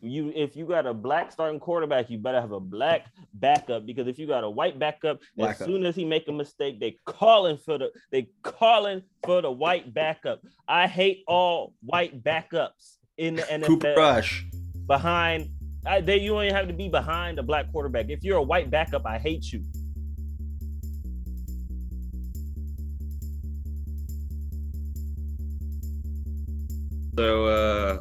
If you got a black starting quarterback, you better have a black backup, because if you got a white backup, as soon as he make a mistake, they calling for the white backup. I hate all white backups in the NFL. Cooper Rush behind. You don't even have to be behind a black quarterback. If you're a white backup, I hate you. So,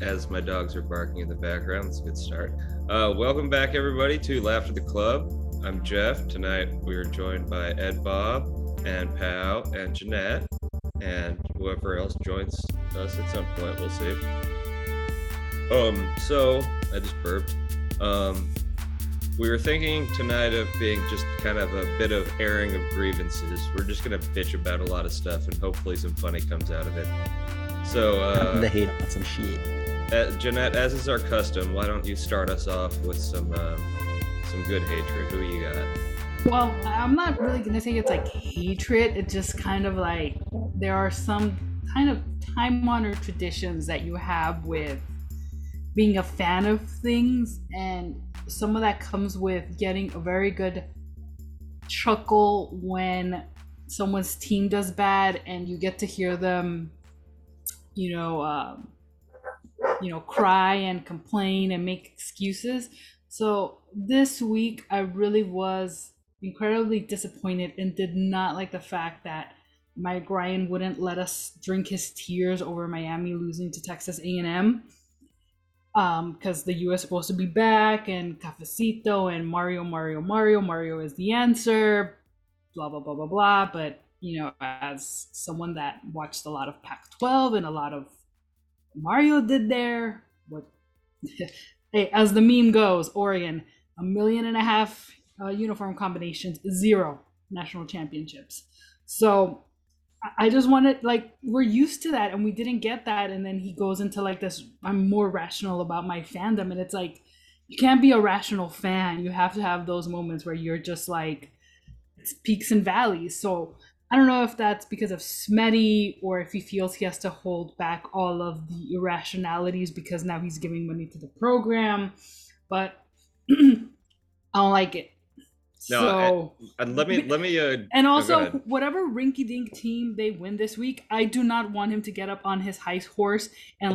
as my dogs are barking in the background, it's a good start. Welcome back, everybody, to Laughter the Club. I'm Jeff. Tonight, we are joined by Ed Bob and Pow and Jeanette and whoever else joins us at some point. We'll see. So I just burped. We were thinking tonight of being just kind of a bit of airing of grievances. We're just going to bitch about a lot of stuff, and hopefully some funny comes out of it. So they hate on some shit. Jeanette, as is our custom, why don't you start us off with some good hatred? Who you got? Well, I'm not really going to say it's like hatred. It's just kind of like there are some kind of time-honored traditions that you have with being a fan of things, and some of that comes with getting a very good chuckle when someone's team does bad, and you get to hear them, cry and complain and make excuses. So this week I really was incredibly disappointed and did not like the fact that Mike Ryan wouldn't let us drink his tears over Miami losing to Texas A&M. Because the U.S. is supposed to be back, and Cafecito and Mario is the answer, blah, blah, blah, blah, blah. But, as someone that watched a lot of Pac-12 and a lot of Mario did there, hey, as the meme goes, Oregon, 1.5 million uniform combinations, 0 national championships. So I just wanted, we're used to that, and we didn't get that. And then he goes into this, I'm more rational about my fandom. And it's you can't be a rational fan. You have to have those moments where you're just it's peaks and valleys. So I don't know if that's because of Smetty, or if he feels he has to hold back all of the irrationalities because now he's giving money to the program, but I don't like it. No, so, and let me. And also, whatever rinky-dink team they win this week, I do not want him to get up on his high horse and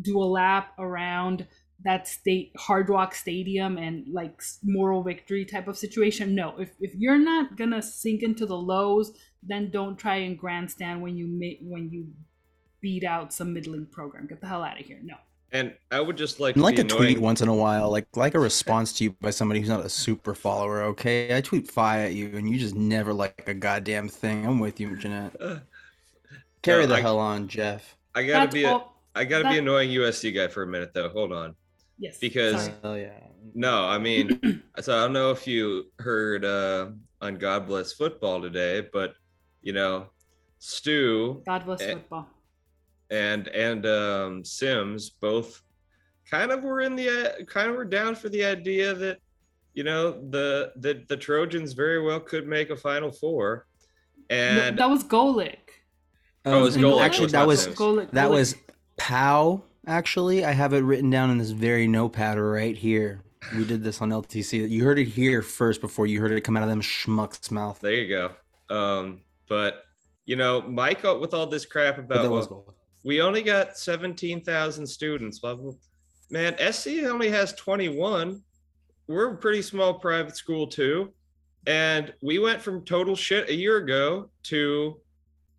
do a lap around that Hard Rock Stadium and moral victory type of situation. No, if you're not gonna sink into the lows, then don't try and grandstand when you beat out some middling program. Get the hell out of here. No. And I would just to be annoying. Tweet once in a while, a response to you by somebody who's not a super follower. Okay, I tweet fire at you, and you just never like a goddamn thing. I'm with you, Jeanette. Carry the hell on, Jeff. I gotta be annoying USC guy for a minute though. Hold on. Yes. Because so I don't know if you heard on God Bless Football today, but Stu. God Bless Football. And Sims both kind of were down for the idea that the Trojans very well could make a Final Four, and that was Golic. That was Pow. Actually, I have it written down in this very notepad right here. We did this on LTC. You heard it here first before you heard it come out of them schmuck's mouth. There you go. But Mike, with all this crap about. We only got 17,000 students. Man, SC only has 21. We're a pretty small private school too. And we went from total shit a year ago to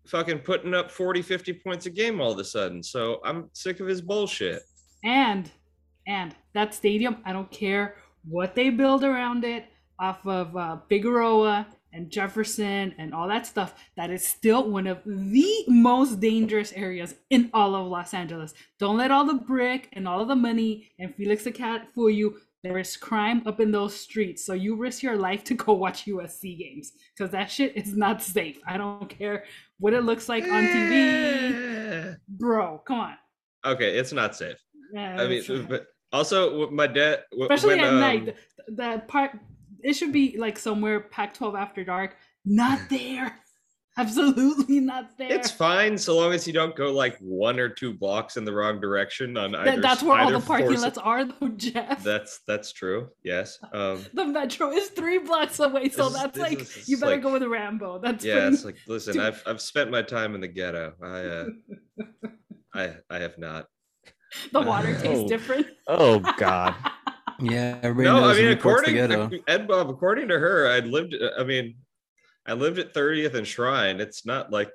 fucking putting up 40, 50 points a game all of a sudden. So I'm sick of his bullshit. And that stadium, I don't care what they build around it off of Figueroa and Jefferson and all that stuff, that is still one of the most dangerous areas in all of Los Angeles. Don't let all the brick and all of the money and Felix the Cat fool you. There is crime up in those streets. So you risk your life to go watch USC games, because that shit is not safe. I don't care what it looks like on TV. Bro, come on. Okay, it's not safe. Yeah, I mean, but also my dad. Especially at night, the part. It should be somewhere Pac-12 after dark. Not there. absolutely not there. It's fine so long as you don't go like 1 or 2 blocks in the wrong direction on either. That's where all the parking lots are, though, Jeff. That's true. Yes. The metro is 3 blocks away, so that's like you better go with Rambo. That's yeah. It's like listen, I've spent my time in the ghetto. I have not. The water tastes different. Oh God. Yeah. No, I mean according to her, I lived at 30th and Shrine. It's not like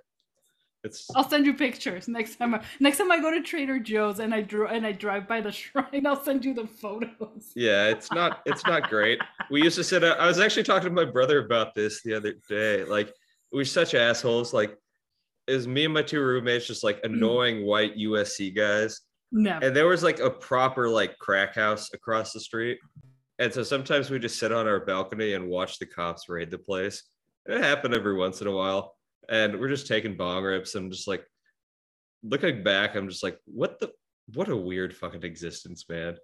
it's. I'll send you pictures next time I go to Trader Joe's and I drive by the Shrine. I'll send you the photos. Yeah, it's not great. We used to sit out. I was actually talking to my brother about this the other day. Like we're such assholes. Like it was me and my 2 roommates, just like annoying white USC guys. No. And there was like a proper like crack house across the street, and so sometimes we just sit on our balcony and watch the cops raid the place. It happened every once in a while, and we're just taking bong rips. I'm just like, looking back, I'm just like, what a weird fucking existence, man.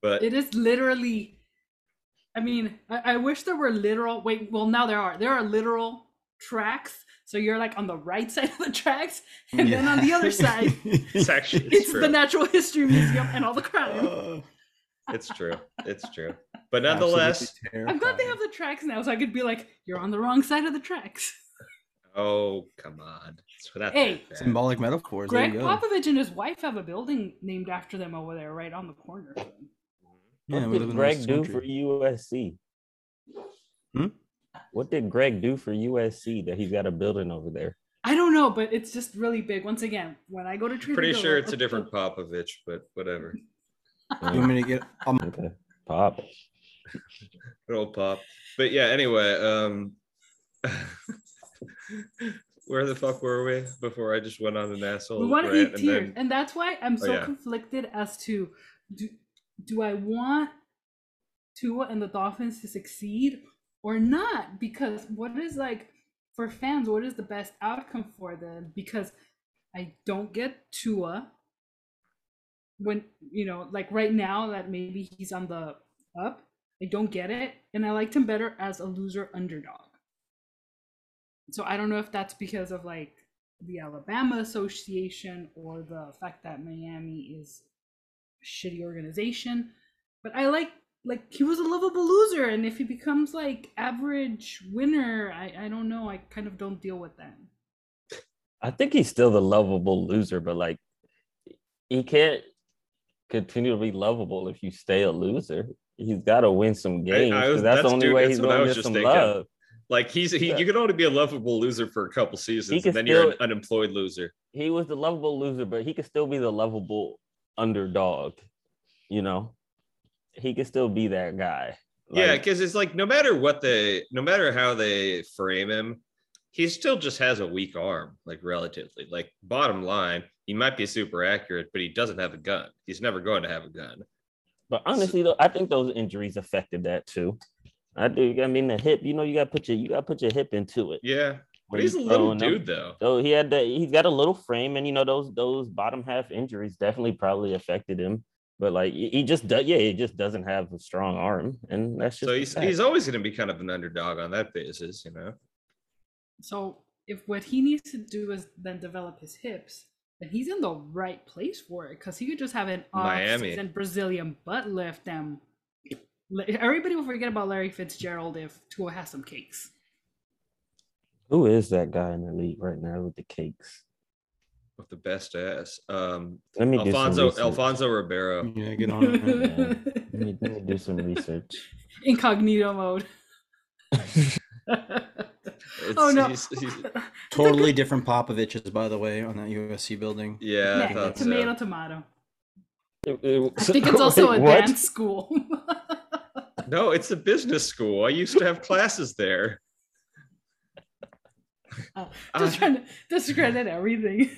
But it is literally, I mean, I wish there were literal. Wait, well, now there are literal tracks. So you're like on the right side of the tracks, and then on the other side, it's the Natural History Museum and all the crime. It's true. It's true. But nonetheless, I'm glad they have the tracks now, so I could be like, "You're on the wrong side of the tracks." Oh come on! Hey, symbolic metaphors. Greg Popovich and his wife have a building named after them over there, right on the corner. Yeah, what did Greg do for USC? What did Greg do for USC that he's got a building over there? I don't know, but it's just really big. Once again, when I go to Trader Joe's, sure it's a different Popovich, but whatever. You want me to get okay. Pop? Good old Pop. But yeah, anyway, where the fuck were we before I just went on an asshole? We want to eat tears, and that's why I'm so conflicted as to do I want Tua and the Dolphins to succeed or not? Because what is like for fans, what is the best outcome for them? Because I don't get Tua when like right now that maybe he's on the up. I don't get it, and I liked him better as a loser underdog. So I don't know if that's because of like the Alabama association or the fact that Miami is a shitty organization, but I like he was a lovable loser, and if he becomes like average winner, I don't know. I kind of don't deal with that. I think he's still the lovable loser, but like he can't continue to be lovable if you stay a loser. He's got to win some games. That's the only way he's going to get some love. Like you can only be a lovable loser for a couple seasons, and then you're an unemployed loser. He was the lovable loser, but he could still be the lovable underdog. You know. He could still be that guy. Yeah, because it's like no matter how they frame him, he still just has a weak arm, like relatively. Like bottom line, he might be super accurate, but he doesn't have a gun. He's never going to have a gun. But honestly, though, I think those injuries affected that too. I do. I mean, the hip. You got to put your hip into it. Yeah, but he's a little dude, though. So he's got a little frame, and those bottom half injuries definitely probably affected him. But like he just does, yeah, he just doesn't have a strong arm, and that's just so he's always going to be kind of an underdog on that basis, you know. So if what he needs to do is then develop his hips, then he's in the right place for it, because he could just have an off-season Brazilian butt lift, and everybody will forget about Larry Fitzgerald if Tua has some cakes. Who is that guy in the league right now with the cakes? With the best ass. Let me Alfonso Ribeiro. Yeah, get on it. Yeah. Let me do some research. Incognito mode. Oh no. He's totally different Popoviches, by the way, on that USC building. Yeah. Tomato. I think it's also dance school. No, it's a business school. I used to have classes there. Just trying to discredit everything.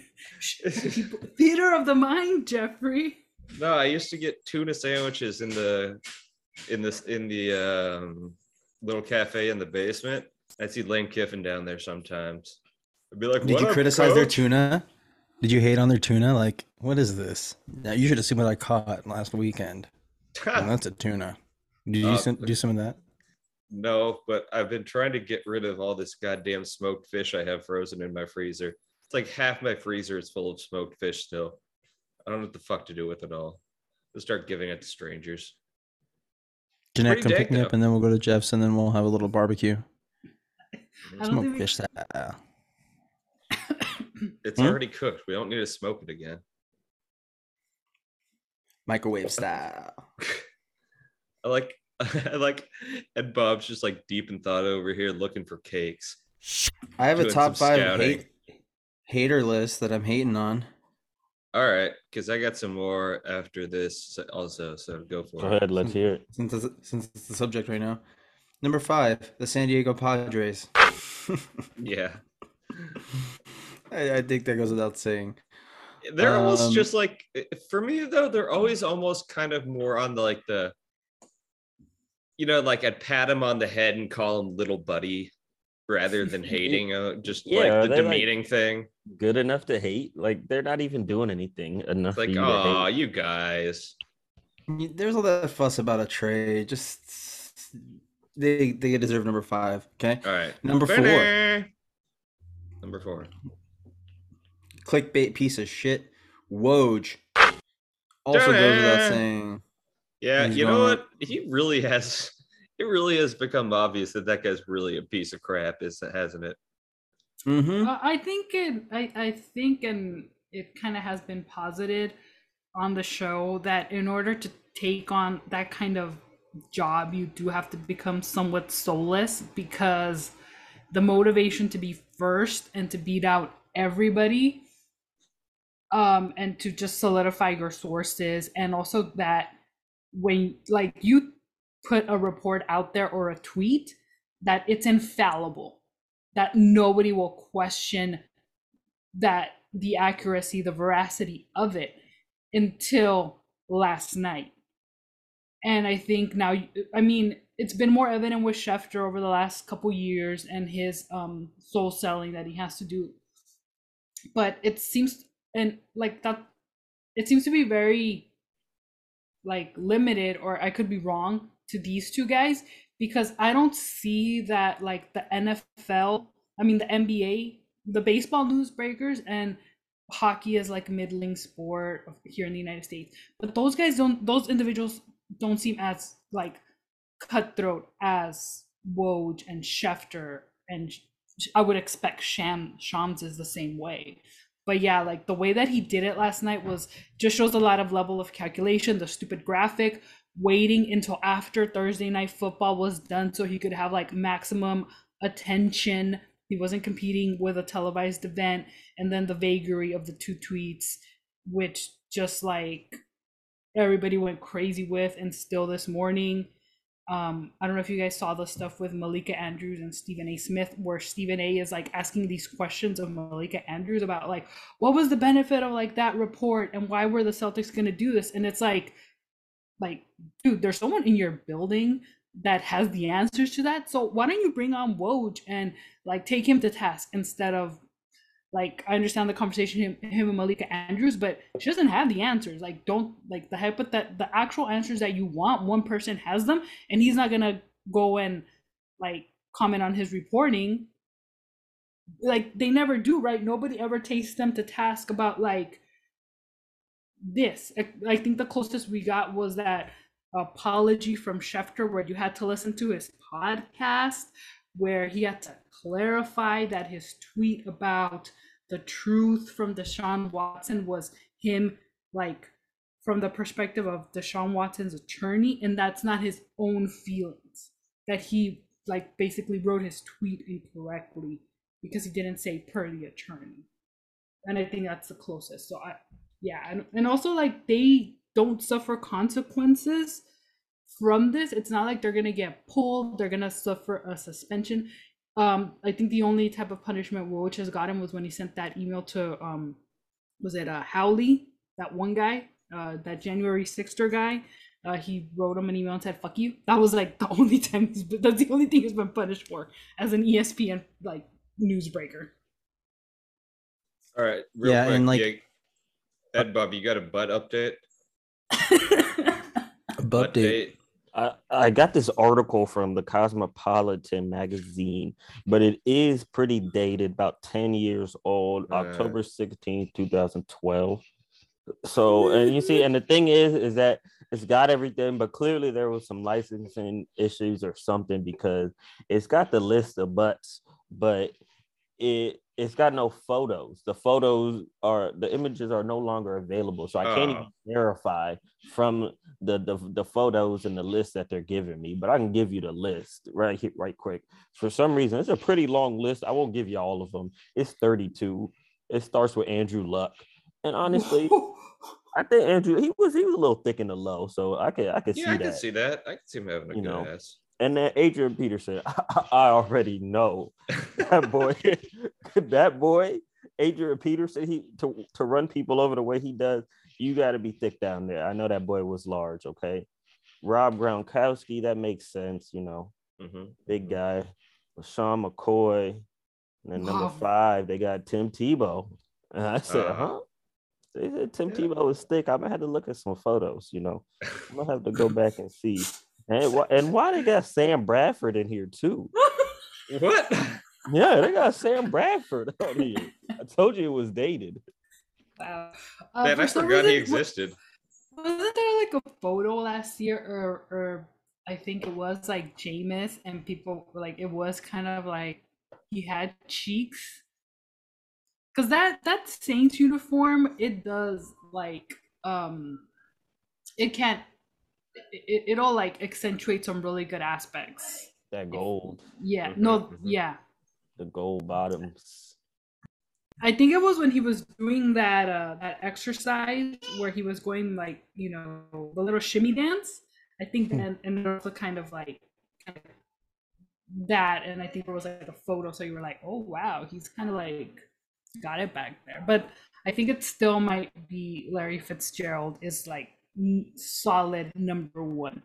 Theater of the mind, Jeffrey. No, I used to get tuna sandwiches in the little cafe in the basement. I'd see Lane Kiffin down there sometimes. I'd be like, "Did you criticize their tuna? Did you hate on their tuna? Like, what is this? Now you should have seen what I caught last weekend. And that's a tuna. Did you do some of that? No, but I've been trying to get rid of all this goddamn smoked fish I have frozen in my freezer. It's like half my freezer is full of smoked fish still. I don't know what the fuck to do with it all. Let's start giving it to strangers. Jeanette, come pick me up, and then we'll go to Jeff's, and then we'll have a little barbecue. Smoked fish. It's already cooked. We don't need to smoke it again. Microwave style. I like Ed Bob's just like deep in thought over here looking for cakes. I have a top 5 hater list that I'm hating on. All right, because I got some more after this also, so go for it. Go ahead, let's hear it. Since it's the subject right now. Number 5, the San Diego Padres. Yeah. I think that goes without saying. They're almost just like, for me though, they're always almost kind of more on the like the, you know, like I'd pat him on the head and call him little buddy rather than hating, like the demeaning like thing. Good enough to hate? Like they're not even doing anything enough. It's like, oh, you guys. There's all that fuss about a trade. Just they deserve number 5. Okay. All right. Number four. Clickbait piece of shit. Woj. Also goes without saying. Yeah, you know what? It really has become obvious that guy's really a piece of crap, hasn't it? Mm-hmm. I think it kind of has been posited on the show that in order to take on that kind of job, you do have to become somewhat soulless, because the motivation to be first and to beat out everybody, and to just solidify your sources, and also that when like you put a report out there or a tweet, that it's infallible, that nobody will question that the accuracy, the veracity of it until last night. And I think now, I mean, it's been more evident with Schefter over the last couple years and his soul selling that he has to do, but it seems and like that it seems to be very like limited, or I could be wrong, to these two guys, because I don't see that like the NFL, I mean the NBA, the baseball news breakers, and hockey is like middling sport here in the United States, but those individuals don't seem as like cutthroat as Woj and Schefter, and I would expect Shams is the same way. But yeah, like the way that he did it last night was just shows a lot of level of calculation. The stupid graphic, waiting until after Thursday night football was done so he could have like maximum attention. He wasn't competing with a televised event. And then the vagary of the 2 tweets, which just like everybody went crazy with. And still this morning, I don't know if you guys saw the stuff with Malika Andrews and Stephen A. Smith, where Stephen A. is like asking these questions of Malika Andrews about like, what was the benefit of like that report, and why were the Celtics going to do this? And it's like, dude, there's someone in your building that has the answers to that. So why don't you bring on Woj and like take him to task, instead of like, I understand the conversation him and Malika Andrews, but she doesn't have the answers. Like, don't like the the actual answers that you want, one person has them, and he's not gonna go and like comment on his reporting. Like they never do, right? Nobody ever takes them to task about like this. I think the closest we got was that apology from Schefter, where you had to listen to his podcast, where he had to clarify that his tweet about the truth from Deshaun Watson was him like from the perspective of Deshaun Watson's attorney, and that's not his own feelings, that he like basically wrote his tweet incorrectly because he didn't say per the attorney. And I think that's the closest. So and also like they don't suffer consequences from this. It's not like they're gonna get pulled, they're gonna suffer a suspension. I think the only type of punishment Woj has gotten was when he sent that email to, was it Howley, that one guy, that January 6th guy. He wrote him an email and said, "Fuck you." That was like the only time. That's the only thing he's been punished for as an ESPN like newsbreaker. All right, real quick, and like Ed Bob, you got a butt update? A butt update. I got this article from the Cosmopolitan magazine, but it is pretty dated, about 10 years old, October 16, 2012. So, and you see, and the thing is that it's got everything, but clearly there was some licensing issues or something, because it's got the list of butts, but it's got no photos. The photos are, the images are no longer available. So I can't even verify from the photos and the list that they're giving me, but I can give you the list right here, right quick. For some reason, it's a pretty long list. I won't give you all of them. It's 32. It starts with Andrew Luck. And honestly, I think Andrew, he was a little thick in the low, so I could see that. I could see him having a good ass. And then Adrian Peterson, I already know that boy. That boy, Adrian Peterson, to run people over the way he does, you got to be thick down there. I know that boy was large. Okay, Rob Gronkowski, that makes sense. Big guy, LaShawn McCoy, and then number 5, they got Tim Tebow. And I said, They said Tim Tebow is thick. I might have to look at some photos. I'm gonna have to go back and see. And why they got Sam Bradford in here too? What? Yeah, they got Sam Bradford on here. I told you it was dated. Wow. Man, I forgot he existed. Wasn't there like a photo last year, or I think it was like Jameis, and people were like, it was kind of like he had cheeks. Because that Saints uniform, it does like it can't. It all like accentuates some really good aspects. That gold. Yeah. Mm-hmm. No. Yeah. The gold bottoms. I think it was when he was doing that exercise where he was going like the little shimmy dance. I think and also kind of that, and I think there was like a photo, so you were like, oh wow, he's kind of like got it back there. But I think it still might be Larry Fitzgerald is like solid number 1.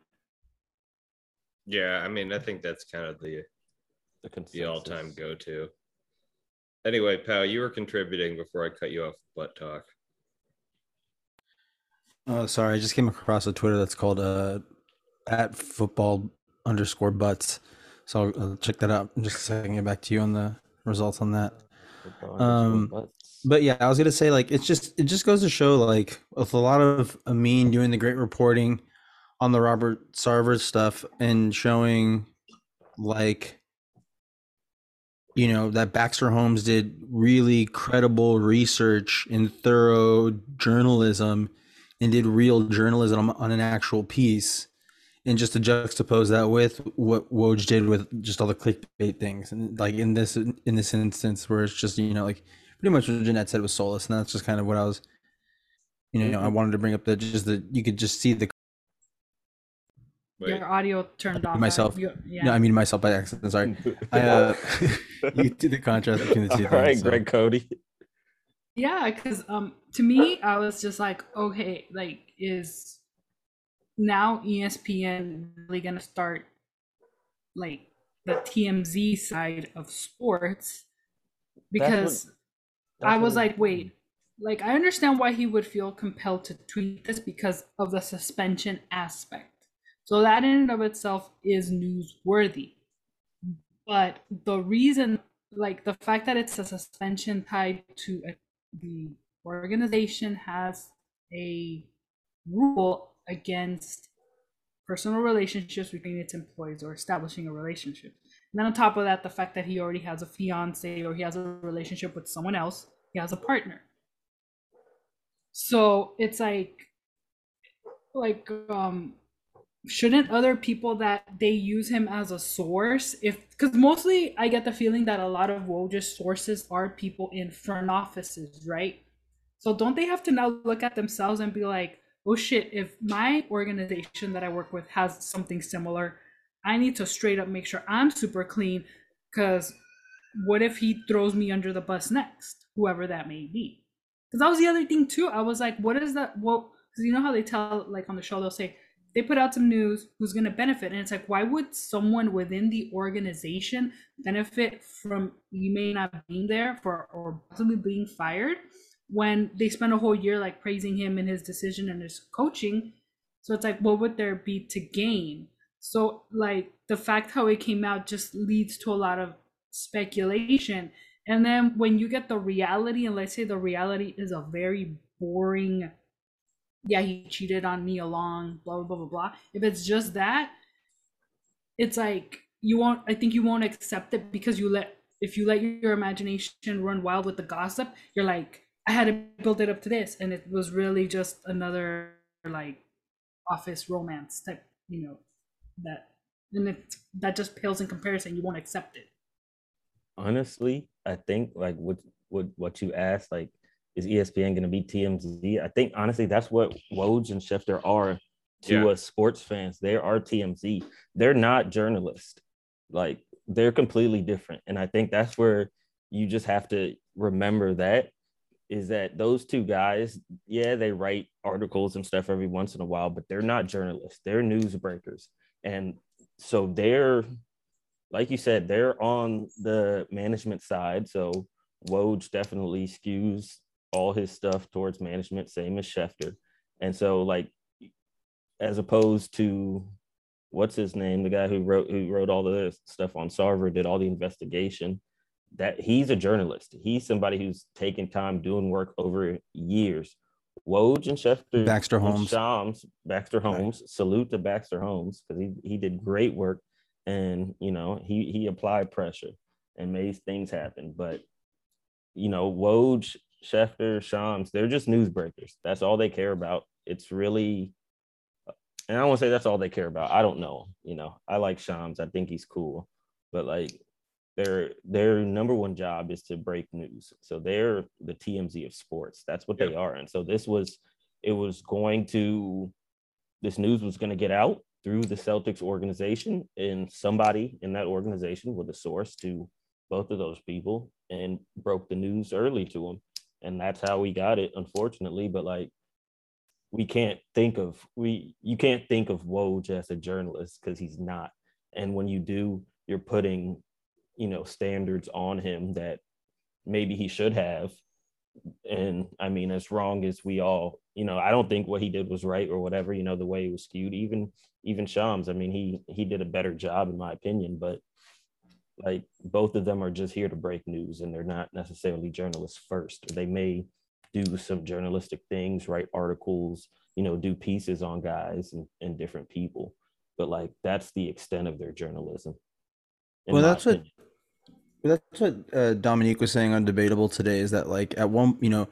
Yeah, I mean, I think that's kind of the all-time go-to. Anyway, Pow, you were contributing before I cut you off butt talk. Oh, sorry. I just came across a Twitter that's called @football_butts. So I'll check that out in just a second. Get back to you on the results on that. But yeah, I was gonna say like it just goes to show like with a lot of Amin doing the great reporting on the Robert Sarver stuff and showing like that Baxter Holmes did really credible research and thorough journalism and did real journalism on an actual piece, and just to juxtapose that with what Woj did with just all the clickbait things, and like in this instance where it's just pretty much what Jeanette said was soulless, and that's just kind of what I was, I wanted to bring up, that just that you could just see the. Wait. Your audio turned off. Myself, yeah. No, I mean myself by accident. Sorry, you did the contrast between the two. All right, so. Greg Cody. Yeah, because to me, I was just like, okay, like is now ESPN really gonna start like the TMZ side of sports? Because I was like, wait, like I understand why he would feel compelled to tweet this because of the suspension aspect. So that in and of itself is newsworthy. But the reason, like the fact that it's a suspension tied to the organization has a rule against personal relationships between its employees or establishing a relationship. And then on top of that, the fact that he already has a fiance or he has a relationship with someone else, he has a partner. So it's like shouldn't other people that they use him as a source, because mostly I get the feeling that a lot of Woj's sources are people in front offices, right? So don't they have to now look at themselves and be like, oh shit, if my organization that I work with has something similar, I need to straight up make sure I'm super clean, because what if he throws me under the bus next, whoever that may be? Because that was the other thing too. I was like, what is that? Well, because you know how they tell, like on the show, they'll say, they put out some news, who's going to benefit? And it's like, why would someone within the organization benefit from you may not being there for, or possibly being fired, when they spent a whole year like praising him and his decision and his coaching? So it's like, what would there be to gain? So like the fact how it came out just leads to a lot of speculation. And then when you get the reality, and let's say the reality is a very boring, yeah, he cheated on Nia Long, blah, blah, blah, blah, blah. If it's just that, it's like you won't, I think you won't accept it because you let, if you let your imagination run wild with the gossip, you're like, I had to build it up to this. And it was really just another like office romance type, you know, that, and it, that just pales in comparison. You won't accept it. Honestly, I think like what you asked, like, is ESPN going to be TMZ? I think, honestly, that's what Woj and Schefter are to us sports fans. They are TMZ. They're not journalists. Like, they're completely different. And I think that's where you just have to remember that, is that those two guys, yeah, they write articles and stuff every once in a while, but they're not journalists. They're newsbreakers. And so they're, like you said, they're on the management side. So Woj definitely skews all his stuff towards management, same as Schefter. And so, like, as opposed to what's his name, the guy who wrote all of this stuff on Sarver, did all the investigation, that he's a journalist. He's somebody who's taking time doing work over years. Woj and Schefter, Baxter Holmes, Shams, Baxter Holmes. Right. Salute to Baxter Holmes, because he did great work, and you know he applied pressure and made things happen. But you know, Woj, Schefter, Shams, they're just newsbreakers. That's all they care about. It's really, and I don't want to say that's all they care about. I don't know. You know, I like Shams. I think he's cool. But like their number one job is to break news. So they're the TMZ of sports. That's what they are. And so this news was going to get out through the Celtics organization, and somebody in that organization was a source to both of those people and broke the news early to them. And that's how we got it, unfortunately. But like, you can't think of Woj as a journalist, because he's not. And when you do, you're putting, you know, standards on him that maybe he should have. And I mean, as wrong as we all, you know, I don't think what he did was right or whatever, you know, the way it was skewed, even Shams. I mean, he did a better job in my opinion, but like both of them are just here to break news, and they're not necessarily journalists first. They may do some journalistic things, write articles, you know, do pieces on guys and different people. But like, that's the extent of their journalism. Well, that's what Dominique was saying on Debatable today, is that like at one, you know,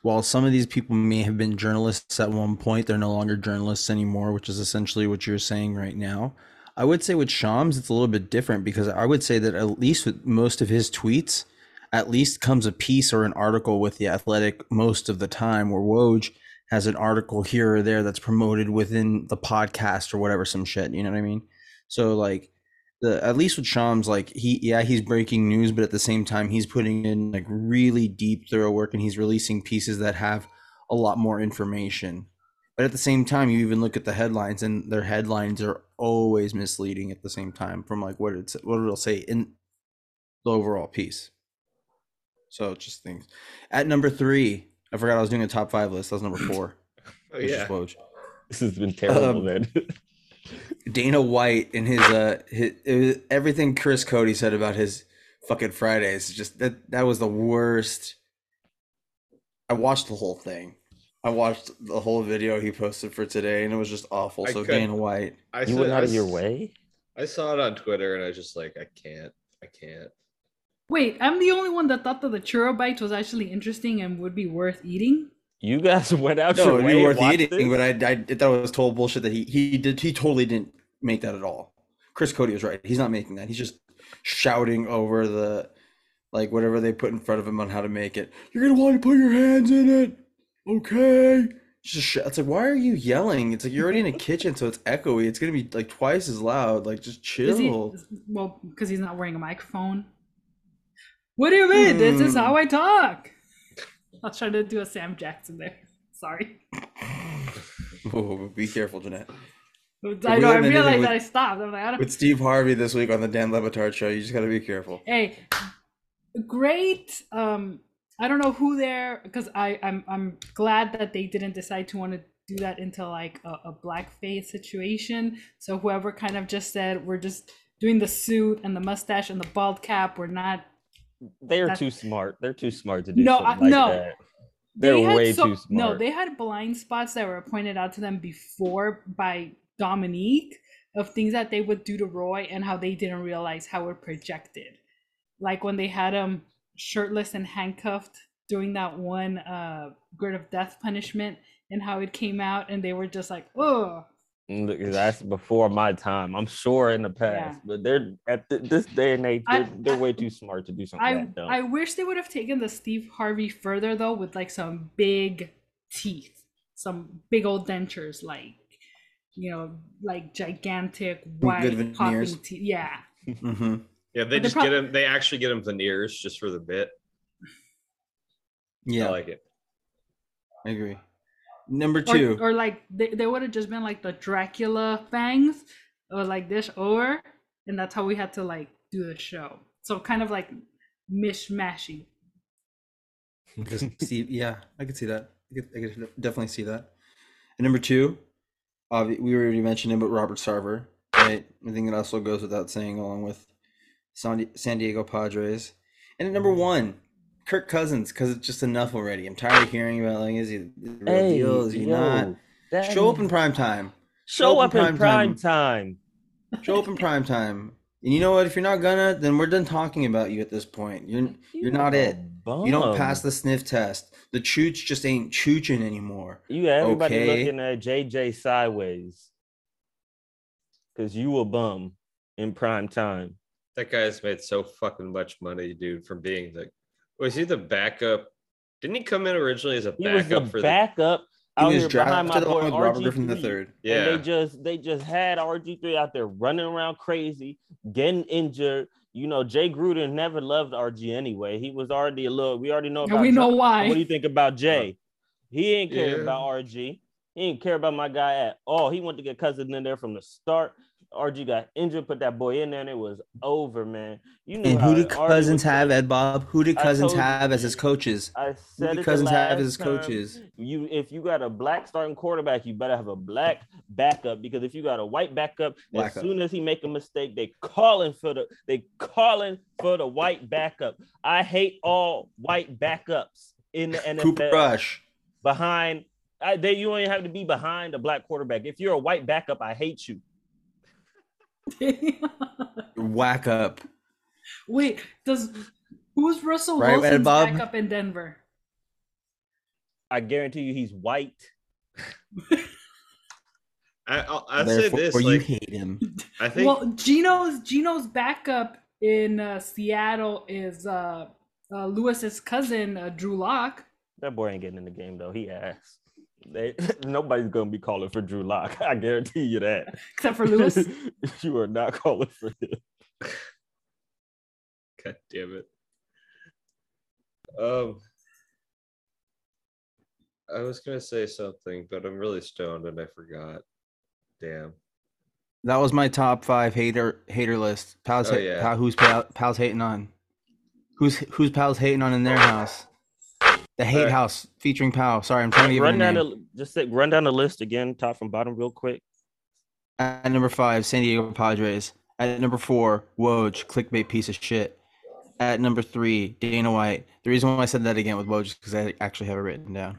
while some of these people may have been journalists at one point, they're no longer journalists anymore, which is essentially what you're saying right now. I would say with Shams, it's a little bit different, because I would say that at least with most of his tweets, at least comes a piece or an article with The Athletic most of the time, where Woj has an article here or there that's promoted within the podcast or whatever, some shit, you know what I mean? So like at least with Shams, like he's breaking news, but at the same time, he's putting in like really deep, thorough work, and he's releasing pieces that have a lot more information. But at the same time, you even look at the headlines, and their headlines are always misleading at the same time from like what it'll say in the overall piece. So just things. At number 3, I forgot I was doing a top 5 list. That was number 4. Oh yeah. This has been terrible, man. Dana White and his everything Chris Cody said about his fucking Fridays. Just that was the worst. I watched the whole thing. I watched the whole video he posted for today, and it was just awful. So Dana White, you went out of your way? I saw it on Twitter, and I was just like, I can't. Wait, I'm the only one that thought that the churro bites was actually interesting and would be worth eating? You guys went out your way. No, it'd be worth eating, but I thought it was total bullshit that he totally didn't make that at all. Chris Cody was right. He's not making that. He's just shouting over the, like, whatever they put in front of him on how to make it. You're going to want to put your hands in it. Okay, it's like, why are you yelling? It's like you're already in a kitchen, so it's echoey. It's gonna be like twice as loud. Like, just chill. Because he's not wearing a microphone. What do you mean? This is how I talk. I was trying to do a Sam Jackson there. Sorry. Oh, be careful, Jeanette. I know. I realized that I stopped. I'm like, with Steve Harvey this week on the Dan Le Batard show, you just gotta be careful. Hey, great. I don't know who there, because I'm glad that they didn't decide to want to do that into like a blackface situation. So whoever kind of just said, we're just doing the suit and the mustache and the bald cap, we're not. They're too smart. They're too smart to do something like that. They're way too smart. No, they had blind spots that were pointed out to them before by Dominique of things that they would do to Roy and how they didn't realize how it projected. Like when they had him shirtless and handcuffed during that one grid of death punishment and how it came out, and they were just like, oh. That's before my time. I'm sure in the past, but they're at this day and age, they're way too smart to do something like that. I wish they would have taken the Steve Harvey further though, with like some big teeth, some big old dentures, like, you know, like gigantic, wide popping teeth. Yeah. Mm-hmm. Yeah, they just get him. They actually get him veneers just for the bit. Yeah, I like it. I agree. Number two, or like they would have just been like the Dracula fangs, or like this, or and that's how we had to like do the show. So kind of like mishmashy. See, yeah, I could see that. I could definitely see that. And number two, we already mentioned him, but Robert Sarver, right? I think it also goes without saying, along with San Diego Padres. And at number one, Kirk Cousins, because it's just enough already. I'm tired of hearing about, like, is he the real deal? Is he not? Show up in prime time. Show up in prime time. And you know what? If you're not gonna, then we're done talking about you at this point. You're not it. Bum. You don't pass the sniff test. The chooch just ain't chooching anymore. You have everybody looking at JJ sideways because you a bum in prime time. That guy's made so fucking much money, dude, from being the. Was he the backup? Didn't he come in originally as a backup? He was the backup out here behind my boy RG3. Yeah, and they just had RG3 out there running around crazy, getting injured. You know, Jay Gruden never loved RG anyway. He was already a little. We already know about. And we know why. What do you think about Jay? He ain't care about RG. He ain't care about my guy at all. He wanted to get Cousins in there from the start. RG got injured, put that boy in there, and it was over, man. You know. And who did Cousins have, Ed Bob? Who did Cousins have as his coaches? I said it the last time. You, if you got a black starting quarterback, you better have a black backup, because if you got a white backup, as soon as he make a mistake, they calling for the white backup. I hate all white backups in the NFL. Cooper Rush behind. You don't even have to be behind a black quarterback. If you're a white backup, I hate you. Whack up. Wait, who's Russell Wilson's back up in Denver? I guarantee you he's white. I'll say this, like, you hate him. I think. Well, Gino's backup in Seattle is Lewis's cousin, Drew Lock. That boy ain't getting in the game though. He ass. Nobody's gonna be calling for Drew Lock. I guarantee you that. Except for Lewis. You are not calling for him. God damn it. I was gonna say something, but I'm really stoned and I forgot. Damn. That was my top 5 hater list. Pals, who's pals hating on? Who's pals hating on in their house? The Hate House featuring Pow. Sorry, I'm trying to run down run down the list again, top from bottom, real quick. At number 5, San Diego Padres. At number 4, Woj, clickbait piece of shit. At number 3, Dana White. The reason why I said that again with Woj is because I actually have it written down.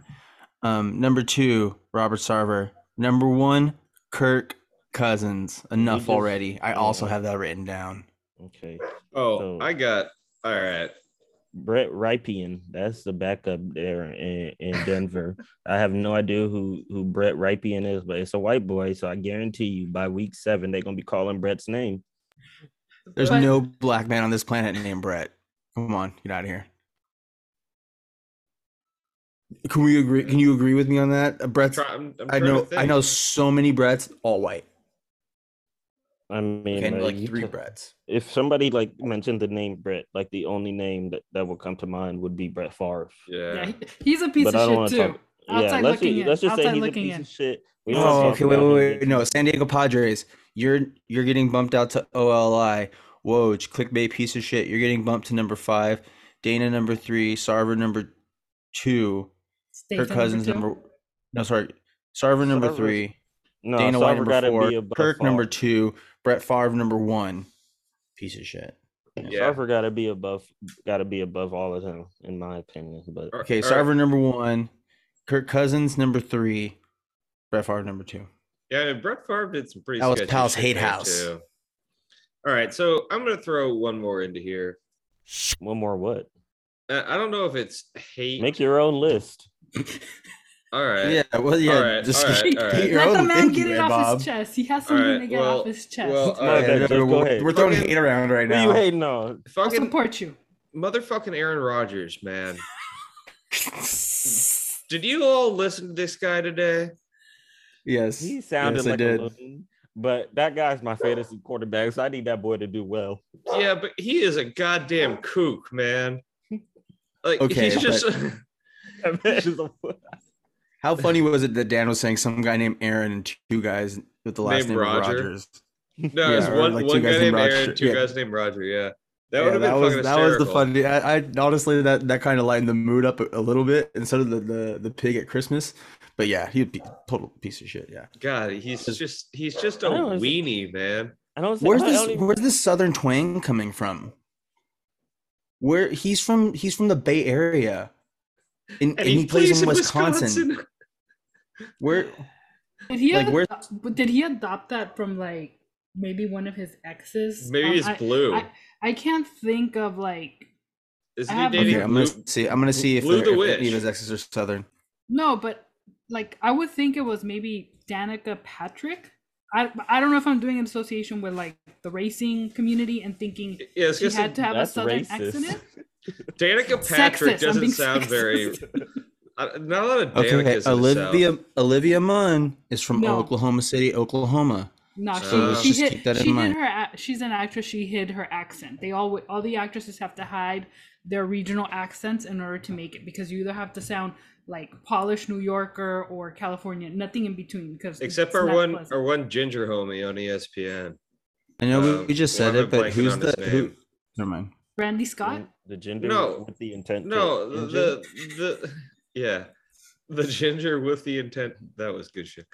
Number 2, Robert Sarver. Number 1, Kirk Cousins. Enough already. I also have that written down. Okay. Oh, so. All right. Brett Ripien, that's the backup there in Denver. I have no idea who Brett Ripien is, but it's a white boy, so I guarantee you by week 7 they're gonna be calling Brett's name. There's no black man on this planet named Brett. Come on, get out of here. Can we agree? Can you agree with me on that? Brett's. I know so many Bretts, all white. I mean, and like 3 Bretts. If somebody like mentioned the name Brett, like the only name that would come to mind would be Brett Favre. Yeah. He's a piece of shit too. Outside looking in. Let's just say he's a piece of shit. Wait. No, San Diego Padres, you're getting bumped out to OLI. Woj, clickbait piece of shit. You're getting bumped to number 5. Dana number 3. Sarver number 2. Kirk Cousins number. No, sorry. Sarver number three. No, Dana White number four. Kirk number two. Brett Favre number one. Piece of shit. Yeah. Sarver gotta be above all of them, in my opinion. But okay, Sarver number one, Kirk Cousins number three, Brett Favre number two. Yeah, Brett Favre did some pretty sketchy shit. That was Pow's hate house. Too. All right, so I'm gonna throw one more into here. One more what? I don't know if it's hate. Make your own list. All right. Yeah. Well. Yeah. All right. Just all right. Let the man get it off his chest. He has something to get off his chest. Well, we're throwing hate around right now. What are you hating on? Fucking I'll support you, motherfucking Aaron Rodgers, man. Did you all listen to this guy today? Yes. He sounded like a loon, but that guy's my fantasy quarterback, so I need that boy to do well. Yeah, but he is a goddamn kook, man. Like okay, he's just. How funny was it that Dan was saying some guy named Aaron and two guys with the last name Rodgers? No, it's one guy named Aaron, two guys named Roger. Yeah, that would have been fucking hysterical. That was the funny. I honestly that kind of lightened the mood up a little bit instead of the pig at Christmas. But yeah, he'd be a total piece of shit. Yeah. God, he's just a weenie, man. I don't. Where's this Southern twang coming from? Where he's from the Bay Area, and he plays in Wisconsin. Where did he adopt that from, like, maybe one of his exes? Maybe he's blue. I can't think of, like, isn't he dating blue? I'm gonna see if any of his exes are Southern. No, but like I would think it was maybe Danica Patrick. I don't know if I'm doing an association with, like, the racing community and thinking she had to have a Southern accent. Danica Patrick doesn't sound very. Not a lot of Danicas. Okay, Olivia Munn is from Oklahoma City, Oklahoma. No, she keep that in mind. She's an actress. She hid her accent. They all the actresses have to hide their regional accents in order to make it, because you either have to sound like Polish New Yorker or California, nothing in between. Because except our one ginger homie on ESPN. I know we just said it, but who's the who? Never mind. Randy Scott. The ginger with the intent. No, the ginger with the intent. That was good shit.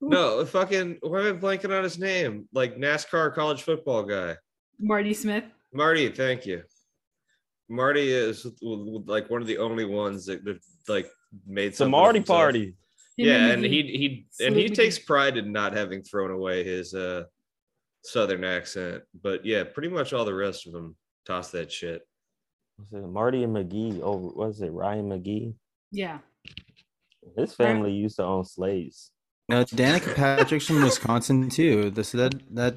No, fucking, why am I blanking on his name? Like NASCAR college football guy. Marty Smith. Marty, thank you. Marty is, like, one of the only ones that like made some Marty party. Yeah, and he takes pride in not having thrown away his Southern accent. But yeah, pretty much all the rest of them toss that shit. Was it Marty and McGee? Oh, was it Ryan McGee? Yeah. His family used to own slaves. No, Danica Patrick's from Wisconsin too. That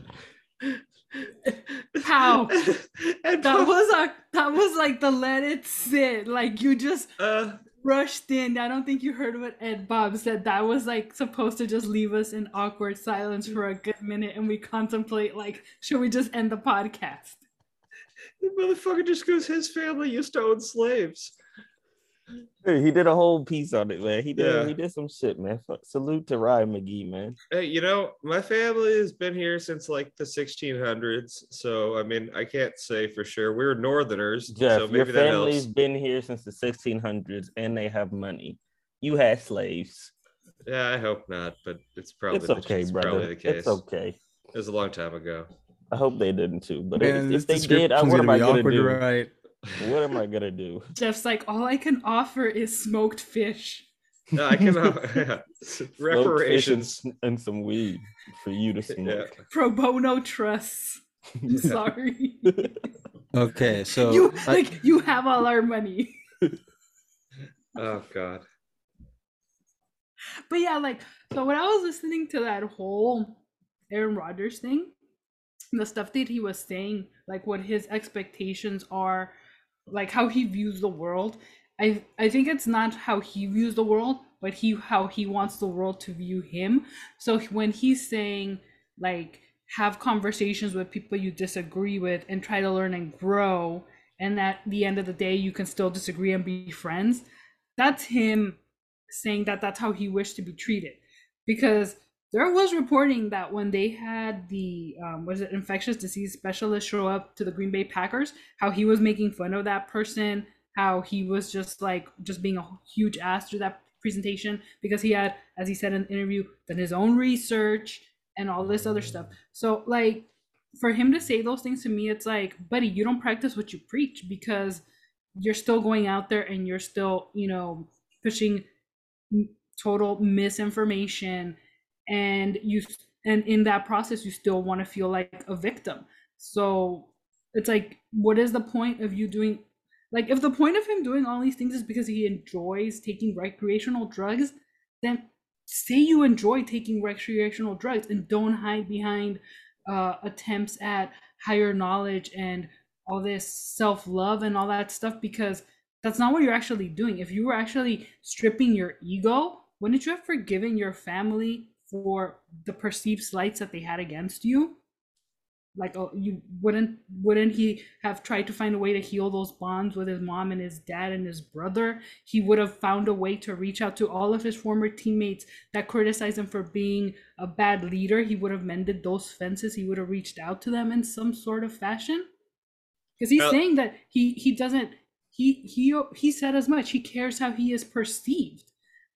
Pow. That was like the let it sit. Like you just rushed in. I don't think you heard what Ed Bob said. That was like supposed to just leave us in awkward silence for a good minute, and we contemplate, like, should we just end the podcast? The motherfucker just goes, his family used to own slaves. Dude, he did a whole piece on it, man. He did some shit, man. Salute to Ryan McGee, man. Hey, you know, my family has been here since like the 1600s, so I mean, I can't say for sure. We're Northerners, Jeff, so maybe your family's been here since the 1600s, and they have money. You had slaves. Yeah, I hope not, but it's probably the case. It's okay. It was a long time ago. I hope they didn't too, but man, if they did, what am I going to do? Right? What am I going to do? Jeff's like, all I can offer is smoked fish. No, I cannot. Reparations and some weed for you to smoke. Yeah. Pro bono trusts. I'm sorry. Okay, so. You have all our money. Oh, God. But yeah, like, so when I was listening to that whole Aaron Rodgers thing, the stuff that he was saying, like what his expectations are, like how he views the world, I think it's not how he views the world, but how he wants the world to view him. So when he's saying, like, have conversations with people you disagree with and try to learn and grow, and at the end of the day you can still disagree and be friends, that's him saying that that's how he wished to be treated. Because there was reporting that when they had the infectious disease specialist show up to the Green Bay Packers, how he was making fun of that person, how he was just being a huge ass to that presentation, because he had, as he said in the interview, done his own research and all this other stuff. So like, for him to say those things to me, it's like, buddy, you don't practice what you preach, because you're still going out there and you're still, you know, pushing total misinformation, and you, and in that process you still want to feel like a victim. So it's like, what is the point of you doing, like, if the point of him doing all these things is because he enjoys taking recreational drugs, then say you enjoy taking recreational drugs and don't hide behind attempts at higher knowledge and all this self-love and all that stuff, because that's not what you're actually doing. If you were actually stripping your ego, wouldn't you have forgiven your family for the perceived slights that they had against you? Like, oh, you wouldn't he have tried to find a way to heal those bonds with his mom and his dad and his brother? He would have found a way to reach out to all of his former teammates that criticized him for being a bad leader. He would have mended those fences. He would have reached out to them in some sort of fashion, because he's saying that he said as much. He cares how he is perceived,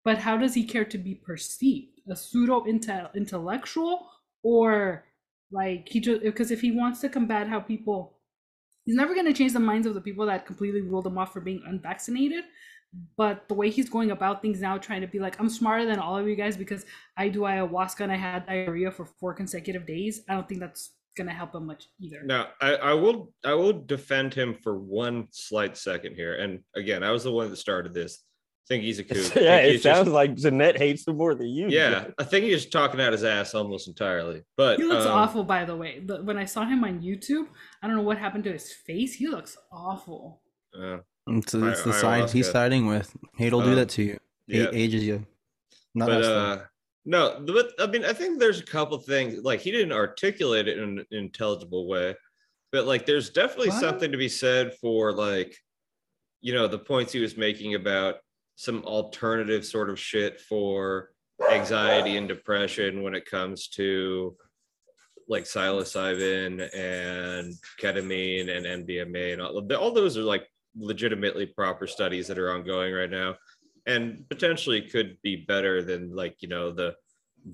but how does he care to be perceived? A pseudo intellectual, or like, he just, because if he wants to combat how people, he's never going to change the minds of the people that completely ruled him off for being unvaccinated. But the way he's going about things now, trying to be like, I'm smarter than all of you guys because I do ayahuasca and I had diarrhea for 4 consecutive days, I don't think that's going to help him much either. No, I will defend him for one slight second here. And again, I was the one that started this. I think he's a kook. Yeah, it sounds like Jeanette hates him more than you. Yeah, I think he's talking out his ass almost entirely. But he looks awful, by the way. When I saw him on YouTube, I don't know what happened to his face. He looks awful. It's the side he's siding with. Hate'll do that to you. Hate ages you. No, but I mean, I think there's a couple things. Like, he didn't articulate it in an intelligible way, but like, there's definitely something to be said for, like, you know, the points he was making about some alternative sort of shit for anxiety and depression when it comes to like psilocybin and ketamine and MDMA and all those are like legitimately proper studies that are ongoing right now and potentially could be better than, like, you know, the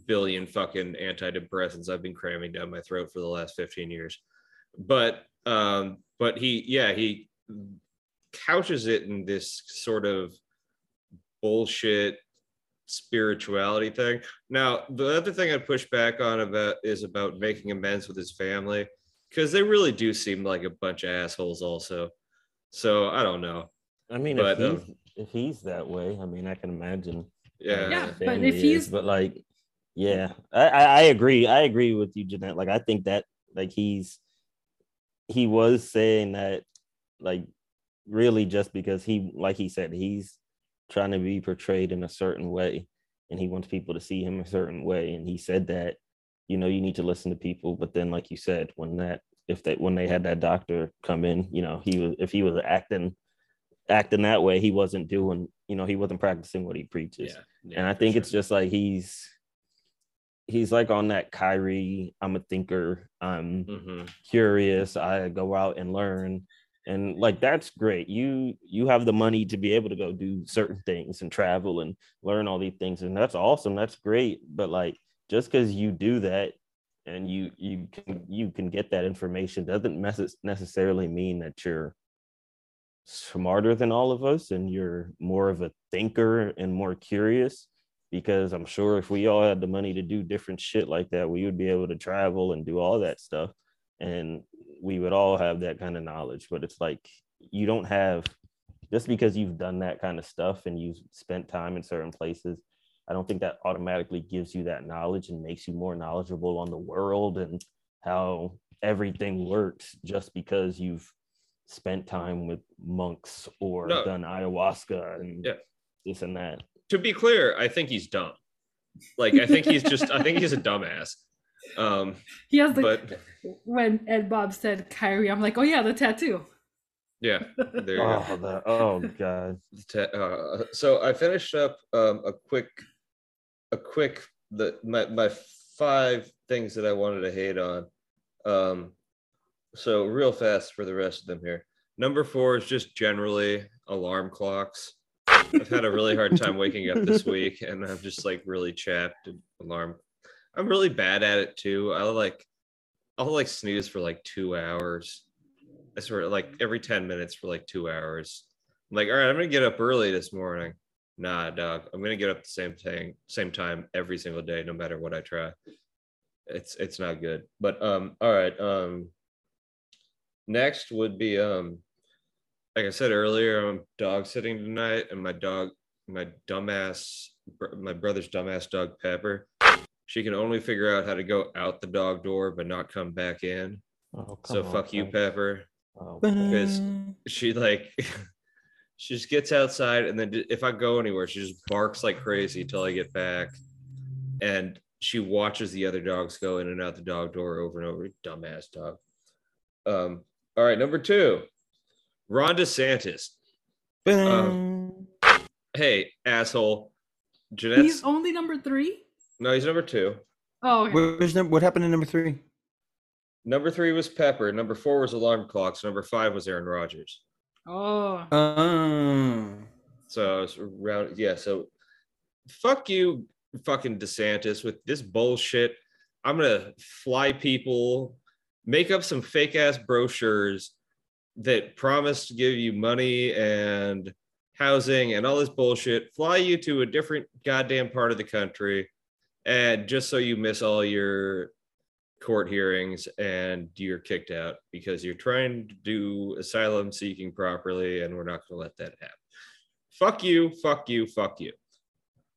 billion fucking antidepressants I've been cramming down my throat for the last 15 years. But he couches it in this sort of bullshit spirituality thing. Now, the other thing I'd push back on about making amends with his family, because they really do seem like a bunch of assholes also. So I don't know. I mean, but if he's that way, I mean, I can imagine. Yeah, but if he's I agree. I agree with you, Jeanette. Like, I think that, like, he was saying that, like, really just because he said he's trying to be portrayed in a certain way and he wants people to see him a certain way, and he said that, you know, you need to listen to people. But then, like you said, when they had that doctor come in, you know, if he was acting that way, he wasn't doing, you know, he wasn't practicing what he preaches. And I think it's just like he's like on that Kyrie, I'm a thinker, I'm curious, I go out and learn. And like, that's great. You have the money to be able to go do certain things and travel and learn all these things. And that's awesome. That's great. But like, just because you do that and you can get that information doesn't necessarily mean that you're smarter than all of us and you're more of a thinker and more curious. Because I'm sure if we all had the money to do different shit like that, we would be able to travel and do all that stuff. And we would all have that kind of knowledge. But it's like, you don't have, just because you've done that kind of stuff and you've spent time in certain places, I don't think that automatically gives you that knowledge and makes you more knowledgeable on the world and how everything works just because you've spent time with monks or done ayahuasca and this and that. To be clear, I think he's dumb. Like, I think I think he's a dumbass. He has when Ed Bob said Kyrie, I'm like, oh yeah, the tattoo. Yeah, there you go. God. So I finished up my 5 things that I wanted to hate on. So real fast for the rest of them here. Number 4 is just generally alarm clocks. I've had a really hard time waking up this week, and I'm just like really chapped and alarmed. I'm really bad at it too. I'll snooze for like 2 hours. I swear, like every 10 minutes for like 2 hours. I'm like, all right, I'm gonna get up early this morning. Nah, dog. I'm gonna get up the same time every single day, no matter what I try. It's not good. But all right. Next would be like I said earlier, I'm dog sitting tonight, and my brother's dumbass dog Pepper. She can only figure out how to go out the dog door but not come back in. Oh, so fuck on, you, man. Pepper. Oh, because she like she just gets outside, and then if I go anywhere, she just barks like crazy till I get back, and she watches the other dogs go in and out the dog door over and over. Dumbass dog. All right, number 2, Ron DeSantis. Hey, asshole. Jeanette's... He's only number 3? No, he's number 2. Oh, okay. What happened in number 3? Number 3 was Pepper. Number 4 was alarm clocks. Number 5 was Aaron Rodgers. Oh. So it's around. Yeah. So fuck you, fucking DeSantis, with this bullshit. I'm gonna fly people, make up some fake ass brochures that promise to give you money and housing and all this bullshit. Fly you to a different goddamn part of the country, and just so you miss all your court hearings and you're kicked out because you're trying to do asylum seeking properly, and we're not going to let that happen. Fuck you, fuck you, fuck you.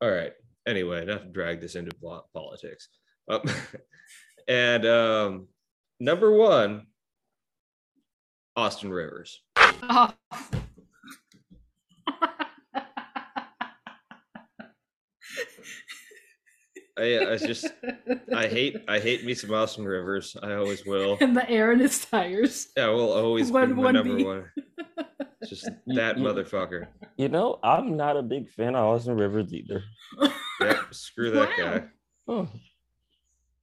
All right. Anyway, not to drag this into politics. And number 1, Austin Rivers. Oh. I hate me some Austin Rivers. I always will. And the air in his tires. Yeah, will always be my number one. It's just that motherfucker. You know, I'm not a big fan of Austin Rivers either. Yeah, screw that guy. Oh.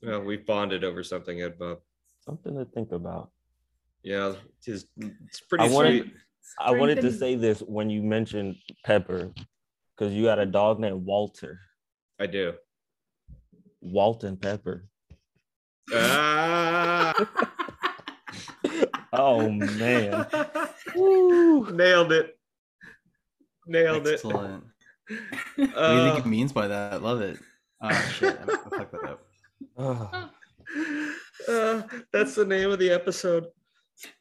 Well, we bonded over something, Ed Bob. Something to think about. Yeah, it's pretty sweet. I wanted to say this when you mentioned Pepper, because you had a dog named Walter. I do. Walton Pepper. Oh man. Woo. Nailed it. Excellent. What do you think it means by that? I love it. Oh shit. I'll fuck that up. That's the name of the episode.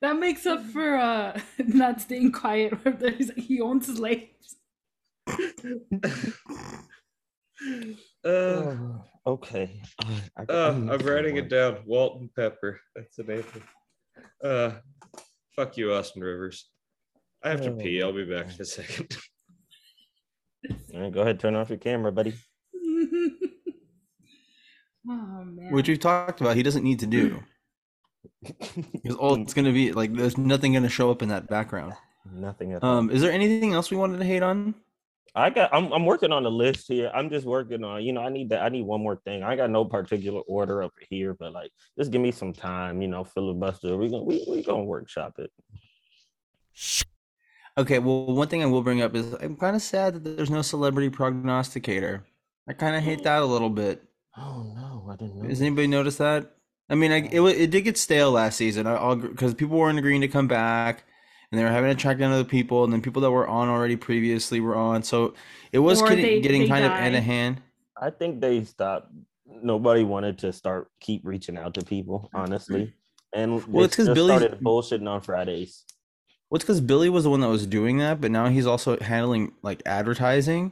That makes up for not staying quiet. He owns his legs. Okay. I'm writing it down. Walton Pepper. That's amazing. Fuck you, Austin Rivers. I have to pee. I'll be back in a second. All right, go ahead. Turn off your camera, buddy. Oh, man. Which we've talked about. He doesn't need to do. Because all it's going to be, like, there's nothing going to show up in that background. Nothing at all. Is there anything else we wanted to hate on? I'm working on a list here. I'm just working on, you know, I need one more thing. I got no particular order up here, but like just give me some time, you know, filibuster. We're gonna workshop it. Okay, well, one thing I will bring up is I'm kind of sad that there's no celebrity prognosticator. I kind of hate that a little bit. Oh no, I didn't know. Does anybody notice that? I mean, it did get stale last season. Because people weren't agreeing to come back. And they were having to track down other people, and then people that were on already previously were on. So it was getting kind of out of hand. I think they stopped. Nobody wanted to keep reaching out to people, honestly. And it's because Billy started bullshitting on Fridays. Well, it's because Billy was the one that was doing that, but now he's also handling like advertising,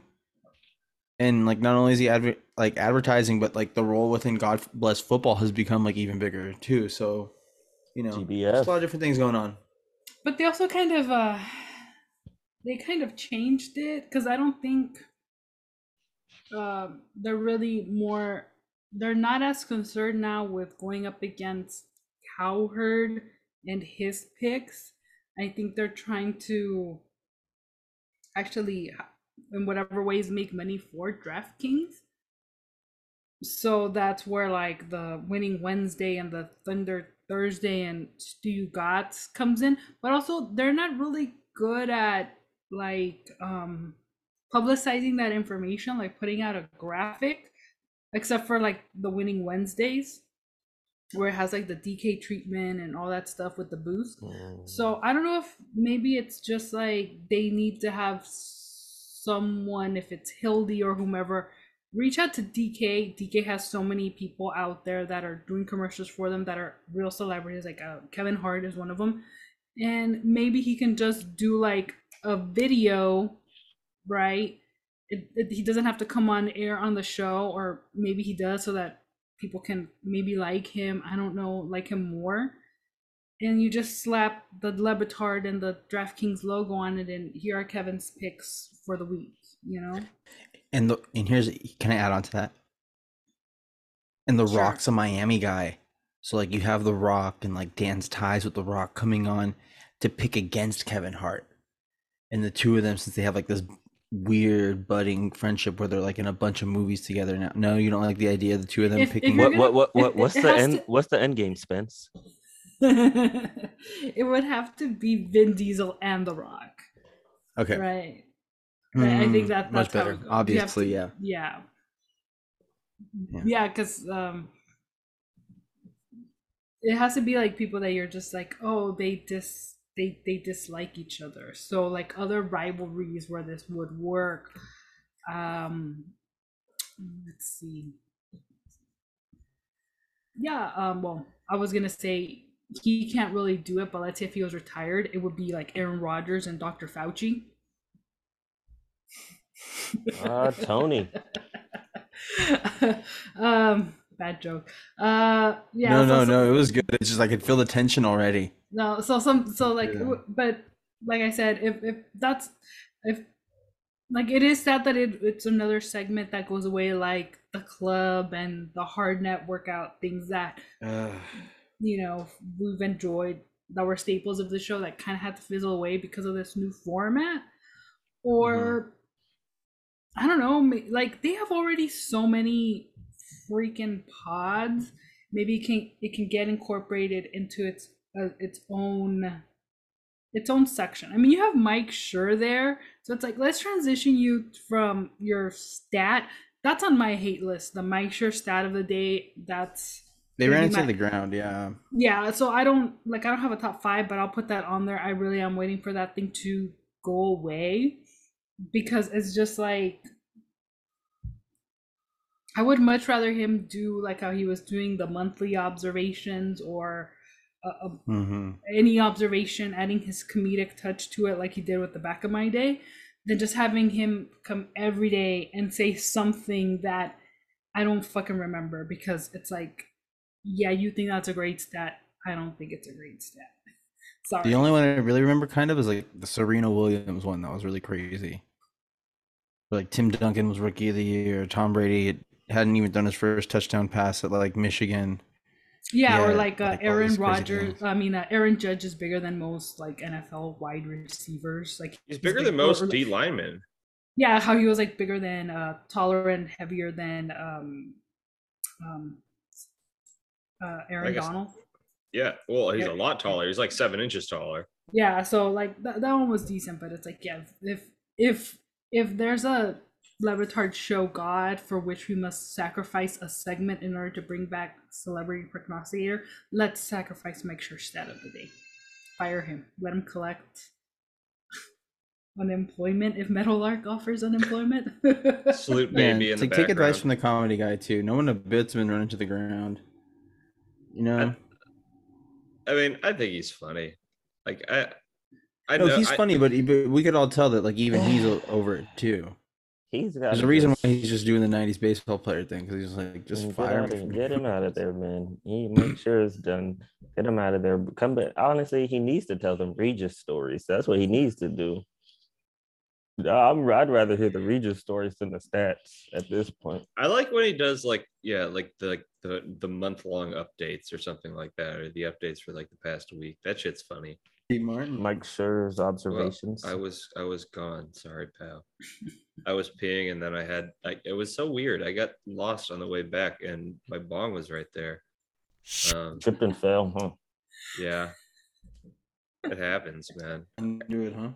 and like not only is he advertising, but like the role within God Bless Football has become like even bigger too. So you know, GBF. There's a lot of different things going on. But they also kind of changed it because I don't think they're not as concerned now with going up against Cowherd and his picks. I think they're trying to actually, in whatever ways, make money for DraftKings. So that's where like the Winning Wednesday and the Thunder Thursday and Stu Gotts comes in, but also they're not really good at like publicizing that information, like putting out a graphic, except for like the Winning Wednesdays, where it has like the DK treatment and all that stuff with the boost. So I don't know if maybe it's just like they need to have someone, if it's Hildy or whomever, reach out to DK. DK has so many people out there that are doing commercials for them that are real celebrities, like Kevin Hart is one of them, and maybe he can just do like a video, right? He doesn't have to come on air on the show, or maybe he does, so that people can maybe like him, I don't know, like him more. And you just slap the Levitard and the DraftKings logo on it, and here are Kevin's picks for the week, you know? And the, and here's, can I add on to that? And The Sure. Rock's a Miami guy. So like you have The Rock and like Dan's ties with The Rock coming on to pick against Kevin Hart. And the two of them, since they have like this weird budding friendship where they're like in a bunch of movies together now. No, you don't like the idea of the two of them picking. What's the end game, Spence? It would have to be Vin Diesel and The Rock. Okay. Right. I think that's much better. Obviously, to, yeah. Yeah, because it has to be like people that you're just like, oh, they dislike each other. So like other rivalries where this would work. Let's see. Yeah, well, I was gonna say he can't really do it, but let's say if he was retired, it would be like Aaron Rodgers and Dr. Fauci. Tony. Bad joke. Yeah. No, it was good. It's just I could feel the tension already. No, but like I said, if like it is sad that it's another segment that goes away, like the club and the hard net workout, things that you know, we've enjoyed, that were staples of the show, that kind of had to fizzle away because of this new format. Or I don't know, like they have already so many freaking pods. Maybe it can get incorporated into its own section. I mean, you have Mike Schur there, so it's like, let's transition you from your stat. That's on my hate list, the Mike Schur stat of the day. That's they ran into the ground. Yeah, so I don't have a top five, but I'll put that on there. I really am waiting for that thing to go away, because it's just like, I would much rather him do like how he was doing the monthly observations, or any observation, adding his comedic touch to it like he did with The Back of My Day, than just having him come every day and say something that I don't fucking remember. Because it's like, yeah, you think that's a great stat, I don't think it's a great stat. Sorry. The only one I really remember kind of is like the Serena Williams one. That was really crazy. Like Tim Duncan was Rookie of the Year, Tom Brady hadn't even done his first touchdown pass at like Michigan. Yeah, or like Aaron Rodgers. Aaron Judge is bigger than most like NFL wide receivers. Like he's bigger than most D linemen. Yeah, how he was like bigger than, taller and heavier than Aaron Donald. Yeah, well, he's a lot taller. He's like 7 inches taller. Yeah, so like that one was decent, but it's like, yeah, if there's a Levitard show, God, for which we must sacrifice a segment in order to bring back Celebrity Prognosticator, let's sacrifice Mike Schur's stat of the day. Fire him. Let him collect unemployment if Meadowlark offers unemployment. Salute baby in the background. Take advice from the comedy guy too. No one bits him and run into the ground. You know? I mean, I think he's funny. Like I know he's funny, but we could all tell that like even he's over it too. There's a reason why he's just doing the 90s baseball player thing, because he's like, just fire him. Get him out of there, man. He Make sure it's done. Get him out of there. But honestly, he needs to tell them Regis stories. That's what he needs to do. I'd rather hear the Regis stories than the stats at this point. I like when he does the month-long updates or something like that, or the updates for like the past week. That shit's funny. Martin. Mike Schur's observations. Well, I was gone. Sorry, pal. I was peeing, and then it was so weird. I got lost on the way back, and my bong was right there. Tripped and fell, huh? Yeah, it happens, man. I knew it, huh?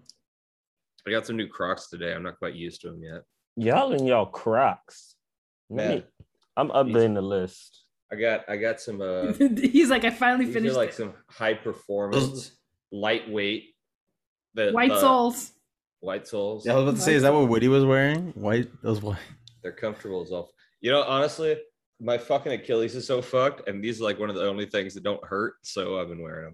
I got some new Crocs today. I'm not quite used to them yet. Y'all and y'all Crocs. Man, yeah. I'm updating the list. I got some. He's like, I finally finished. Like some high performance, lightweight. White soles. White soles. Yeah, I was about to say, is that what Woody was wearing? White. Those white. They're comfortable as well. You know, honestly, my fucking Achilles is so fucked, and these are like one of the only things that don't hurt. So I've been wearing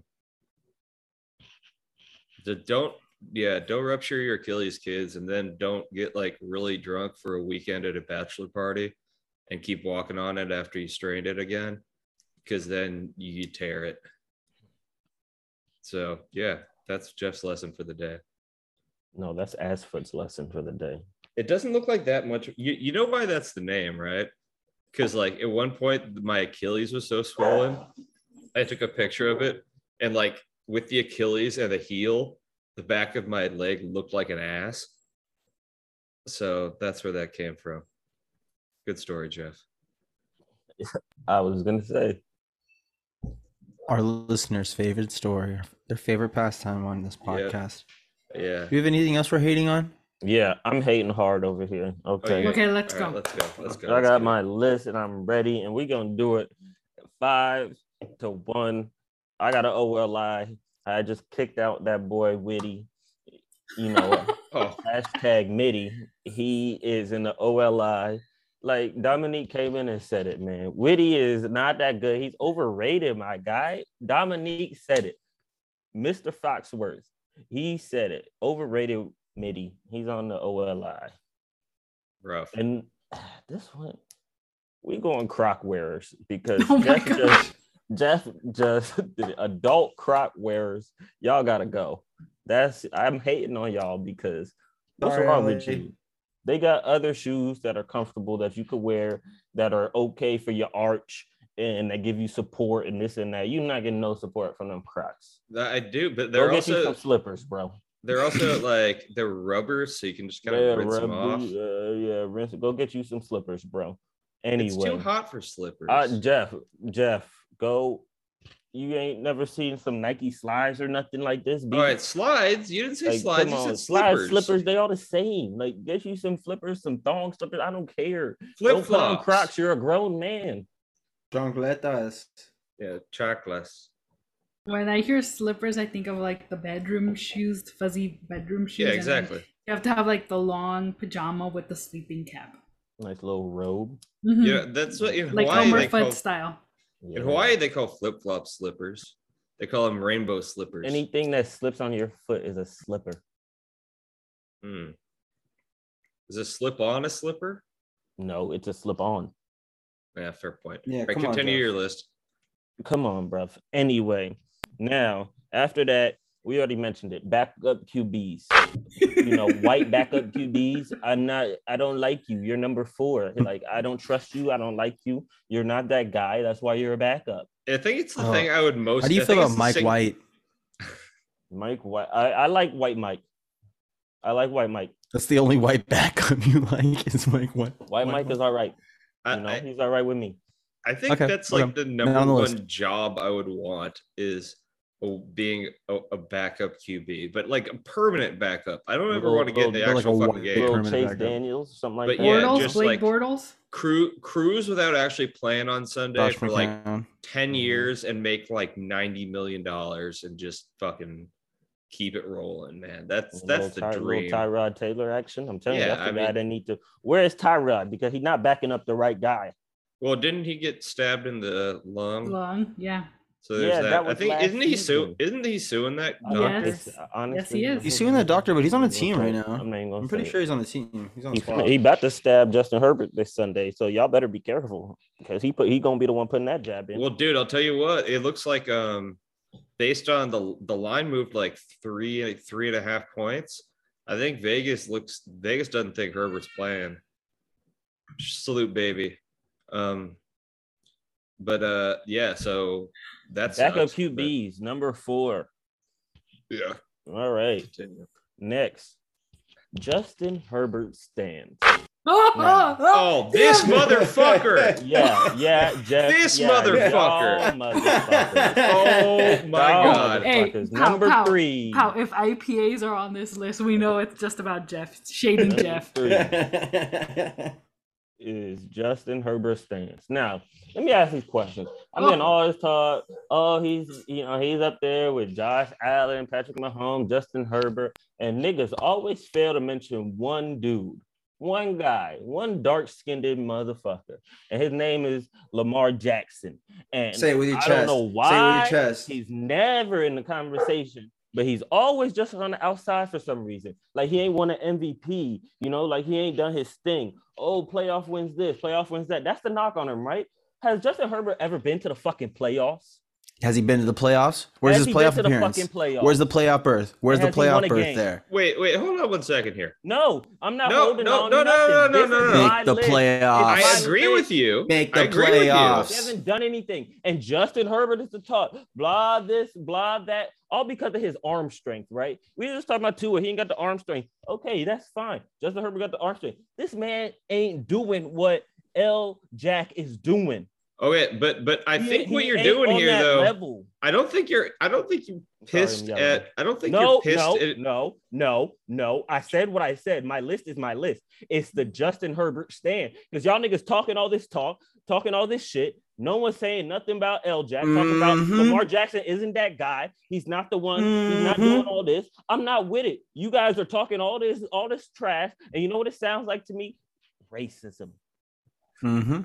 them. Don't rupture your Achilles, kids, and then don't get like really drunk for a weekend at a bachelor party and keep walking on it after you strained it again, because then you tear it. So yeah, that's Jeff's lesson for the day. No, that's Asford's lesson for the day. It doesn't look like that much. You know why that's the name, right? Because like at one point my Achilles was so swollen, I took a picture of it, and like with the Achilles and the heel, the back of my leg looked like an ass. So that's where that came from. Good story, Jeff. I was going to say. Our listeners' favorite story, their favorite pastime on this podcast. Yeah. Do you have anything else we're hating on? Yeah, I'm hating hard over here. Okay. Oh, yeah. Okay, let's go. Right, let's go. I got my list and I'm ready, and we're going to do it 5-1. I got an OLI. I just kicked out that boy Witty, you know, # Mitty. He is in the OLI. Like Dominique came in and said it, man. Witty is not that good. He's overrated, my guy. Dominique said it. Mr. Foxworth, he said it. Overrated Mitty. He's on the OLI. Rough. And this one, we're going Croc wearers because Jeff just adult Croc wearers. Y'all gotta go. I'm hating on y'all because what's wrong with you? They got other shoes that are comfortable that you could wear that are okay for your arch and that give you support and this and that. You're not getting no support from them Crocs. I do, but they're also some slippers, bro. They're also like they're rubber, so you can just kind of rinse them off. Rinse. Go get you some slippers, bro. Anyway, it's too hot for slippers. Jeff. Go, you ain't never seen some Nike slides or nothing like this. All right, slides. You didn't say like, slides. You said slippers. Slippers. They all the same. Like, get you some flippers, some thong slippers. I don't care. Flip flops. Crocs. You're a grown man. Chocolates. Yeah, chocolates. When I hear slippers, I think of like the bedroom shoes, fuzzy bedroom shoes. Yeah, exactly. And, like, you have to have like the long pajama with the sleeping cap. Nice little robe. Mm-hmm. Yeah, that's what in Hawaii like Elmer Fudd style. Yeah. In Hawaii, they call flip-flop slippers. They call them rainbow slippers. Anything that slips on your foot is a slipper. Hmm. Is a slip-on a slipper? No, it's a slip-on. Yeah, fair point. Yeah, right, continue your list. Come on, bruv. Anyway, now, after that, we already mentioned it. Backup QBs. You know, white backup QBs. I don't like you. You're number 4. Like, I don't trust you. I don't like you. You're not that guy. That's why you're a backup. I think it's the thing I would most. How do you feel about Mike White? Mike White. I like White Mike. I like White Mike. That's the only white backup you like is Mike White. White Mike is all right. He's all right with me. I think that's like the number one job I would want is being a backup QB, but like a permanent backup. I don't ever want to get in the actual fucking game. Chase Daniels, something like that. Bortles, just like Bortles. Cruise without actually playing on Sunday for like 10 years and make like $90 million and just fucking keep it rolling, man. That's the dream. Tyrod Taylor action. I'm telling you, that's the guy that need to. Where is Tyrod? Because he's not backing up the right guy. Well, didn't he get stabbed in the lung? Lung, yeah. So there's that. I think isn't he suing that doctor? Yes. Honestly, yes, he is. He's suing that doctor, but he's on the team right now. I'm pretty sure he's on the team. He's on the squad. He about to stab Justin Herbert this Sunday, so y'all better be careful because he gonna be the one putting that jab in. Well, dude, I'll tell you what. It looks like based on the line moved like three and a half points. I think Vegas doesn't think Herbert's playing. Salute, baby. But so that's backup QBs, but number 4. Yeah. All right. Continue. Next, Justin Herbert stands. Oh, this motherfucker. Jeff. This motherfucker. Oh, my God. Hey, Number three. How if IPAs are on this list, we know it's just about Jeff. Shady Jeff. Is Justin Herbert's stance. Now, let me ask these questions. I'm getting all this talk. Oh, he's up there with Josh Allen, Patrick Mahomes, Justin Herbert, and niggas always fail to mention one dude, one guy, one dark-skinned motherfucker, and his name is Lamar Jackson. And say it with your chest. I don't know why. Say it with your chest. He's never in the conversation. But he's always just on the outside for some reason. Like he ain't won an MVP, you know, like he ain't done his thing. Oh, playoff wins this, playoff wins that. That's the knock on him, right? Has Justin Herbert ever been to the fucking playoffs? Has he been to the playoffs? Where's his playoff appearance? Where's the playoff berth? Where's the playoff berth there? Wait, hold on 1 second here. No, I'm not holding on. No. Make the playoffs. I agree with you. Make the playoffs. He hasn't done anything. And Justin Herbert is the talk. Blah this, blah that. All because of his arm strength, right? We were just talking about Tua. He ain't got the arm strength. Okay, that's fine. Justin Herbert got the arm strength. This man ain't doing what L. Jack is doing. Okay, but I think what you're doing here, though, level. I don't think you're pissed. I said what I said. My list is my list. It's the Justin Herbert stand. Because y'all niggas talking all this talk, talking all this shit. No one's saying nothing about L-Jack. Talking about Lamar Jackson isn't that guy. He's not the one. He's not doing all this. I'm not with it. You guys are talking all this trash. And you know what it sounds like to me? Racism. Mm-hmm.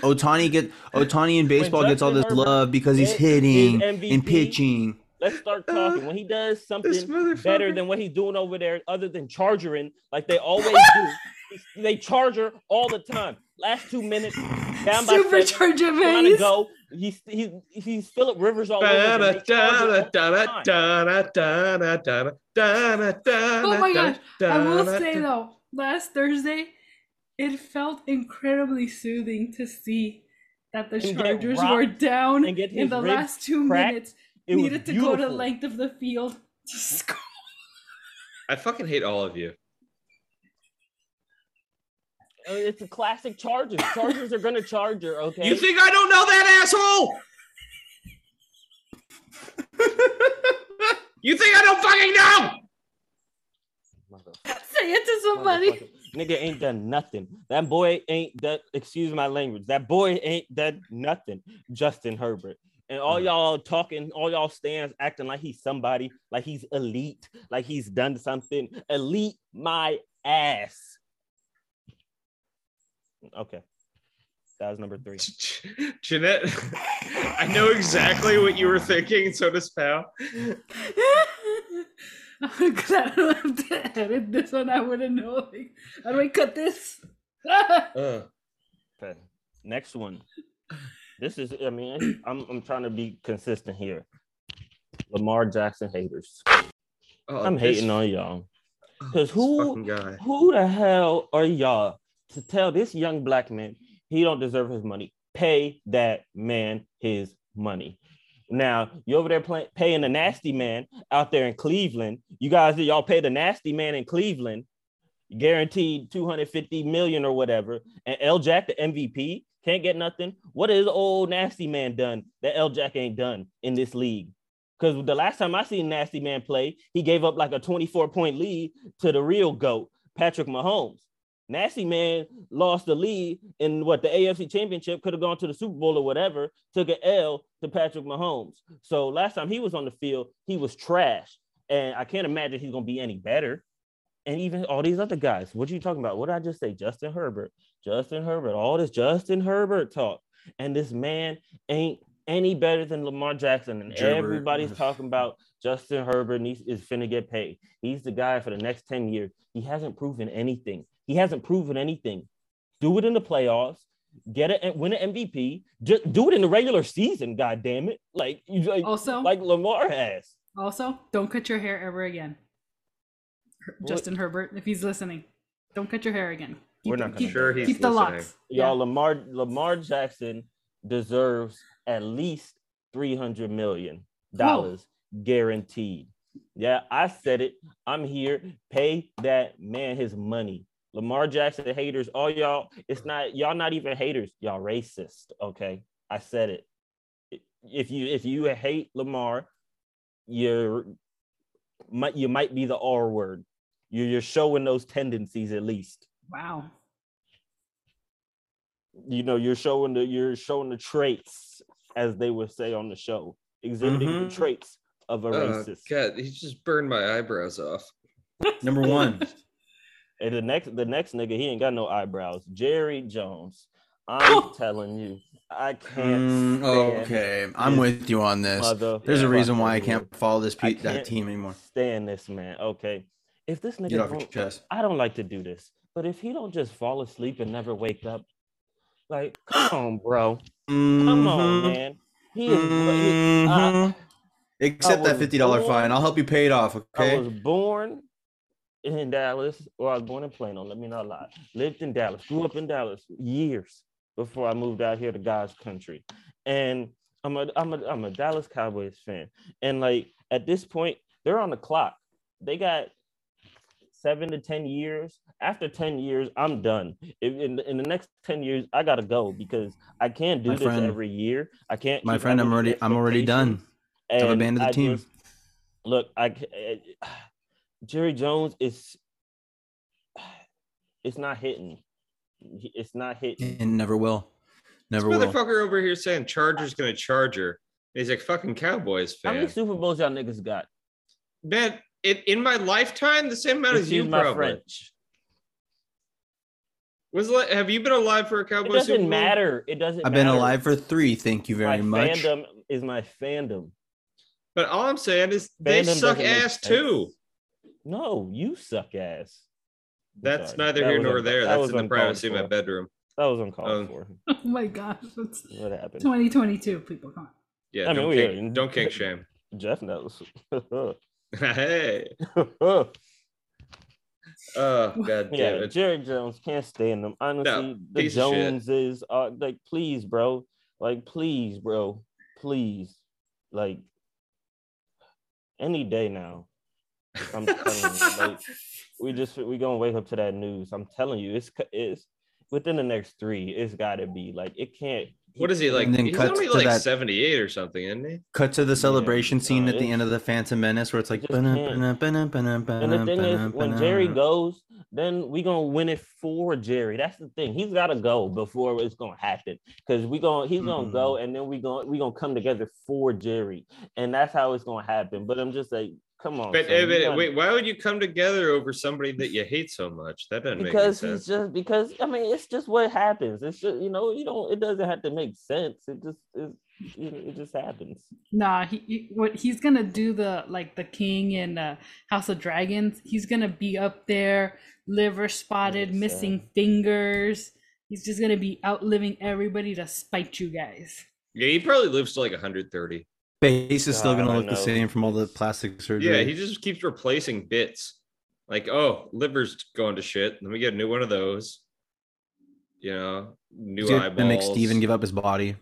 Otani in baseball gets all this love because he's hitting and pitching. Let's start talking. When he does something better than what he's doing over there, other than chargering, like they always do, they charger all the time. Last 2 minutes, down by seven, trying to go. He's Phillip Rivers all over. Oh my gosh! I will say though, last Thursday, it felt incredibly soothing to see that the Chargers were down in the last 2 minutes. It needed to go to the length of the field to score. I fucking hate all of you. It's a classic Chargers. Chargers are going to charger, okay? You think I don't know that, asshole? You think I don't fucking know? Say it to somebody. Nigga ain't done nothing. That boy ain't done, excuse my language, that boy ain't done nothing, Justin Herbert. And all y'all talking, all y'all stands acting like he's somebody, like he's elite, like he's done something. Elite my ass. Okay. That was number three. Jeanette, I know exactly what you were thinking, so does Pow. I'm glad I don't have to edit this one. I wouldn't know. How do I cut this? Okay. Next one. This is, I mean, I'm trying to be consistent here. Lamar Jackson haters. I'm hating on y'all. Because who the hell are y'all to tell this young black man he don't deserve his money? Pay that man his money. Now, you're over there paying the nasty man out there in Cleveland. You guys, y'all pay the nasty man in Cleveland, guaranteed $250 million or whatever. And L-Jack, the MVP, can't get nothing. What has old nasty man done that L-Jack ain't done in this league? Because the last time I seen nasty man play, he gave up like a 24-point lead to the real GOAT, Patrick Mahomes. Nasty man lost the lead in the AFC Championship, could have gone to the Super Bowl or whatever, took an L to Patrick Mahomes. So last time he was on the field, he was trash. And I can't imagine he's going to be any better. And even all these other guys, what are you talking about? What did I just say? Justin Herbert, all this Justin Herbert talk. And this man ain't any better than Lamar Jackson. And everybody's talking about Justin Herbert and he is finna get paid. He's the guy for the next 10 years. He hasn't proven anything. Do it in the playoffs. Win an MVP. Just do it in the regular season. God damn it! Like Lamar has. Also, don't cut your hair ever again, Justin Herbert. If he's listening, don't cut your hair again. Keep the locks, y'all. Lamar Jackson deserves at least $300 million guaranteed. Yeah, I said it. I'm here. Pay that man his money. Lamar Jackson haters, all y'all, it's not, y'all not even haters, y'all racist, okay? I said it. If you hate Lamar, you might be the R word. You're showing those tendencies at least. Wow. You know, you're showing the traits, as they would say on the show, exhibiting the traits of a racist. God, he just burned my eyebrows off. Number one. And the next nigga, he ain't got no eyebrows. Jerry Jones. I'm telling you, I can't. Okay, I'm with you on this. There's a reason why I can't follow that team anymore. Stand this man. Okay, if this nigga, get off your chest. I don't like to do this, but if he don't just fall asleep and never wake up, like, come on, bro, come on, man. He is. Accept that $50 fine. I'll help you pay it off. Okay. I was born in Dallas, or I was born in Plano. Let me not lie. Lived in Dallas. Grew up in Dallas years before I moved out here to God's country. And I'm a Dallas Cowboys fan. And like at this point, they're on the clock. They got 7 to 10 years. After 10 years, I'm done. In the next 10 years, I gotta go because I can't do this every year. I can't. My friend, I'm already done. I've abandoned the team. Jerry Jones is. It's not hitting. It's not hitting. And never will. Never will. This motherfucker over here saying Chargers gonna Charger. He's like fucking Cowboys fan. How many Super Bowls y'all niggas got? Man, in my lifetime, the same amount as you, probably. Have you been alive for a Cowboys Super Bowl? It doesn't matter. It doesn't matter. I've been alive for 3. Thank you very much. My fandom is my fandom. But all I'm saying is they suck ass too. No, you suck ass. That's neither here nor there. That's in the privacy of my bedroom. That was uncalled for. Oh my gosh. That's what happened. 2022, people. Come on. Yeah, don't kink shame. Jeff knows. Hey. Oh, God damn it. Jerry Jones can't stand them. Honestly, the Joneses are like, please, bro. Like, please, bro. Please. Like, any day now. I'm telling you, like, we gonna wake up to that news. I'm telling you, it's within the next 3. It's gotta be like it can't. What is he like? And then he's only like 78 or something, isn't he? Cut to the celebration scene at the end of the Phantom Menace, where it's like. And the thing is, when Jerry goes, then we gonna win it for Jerry. That's the thing. He's gotta go before it's gonna happen, because he's gonna go, and then we gonna come together for Jerry, and that's how it's gonna happen. But I'm just like. Come on, but wait! Why would you come together over somebody that you hate so much? That doesn't make any sense. Because I mean, it's just what happens. It's just, it doesn't have to make sense. It just happens. Nah, he's gonna do the king in House of Dragons. He's gonna be up there, liver spotted, missing fingers. He's just gonna be outliving everybody to spite you guys. Yeah, he probably lives to like 130. Face is still going to look the same from all the plastic surgery. Yeah, he just keeps replacing bits. Like, oh, liver's going to shit. Let me get a new one of those. New eyeballs. And make Steven give up his body.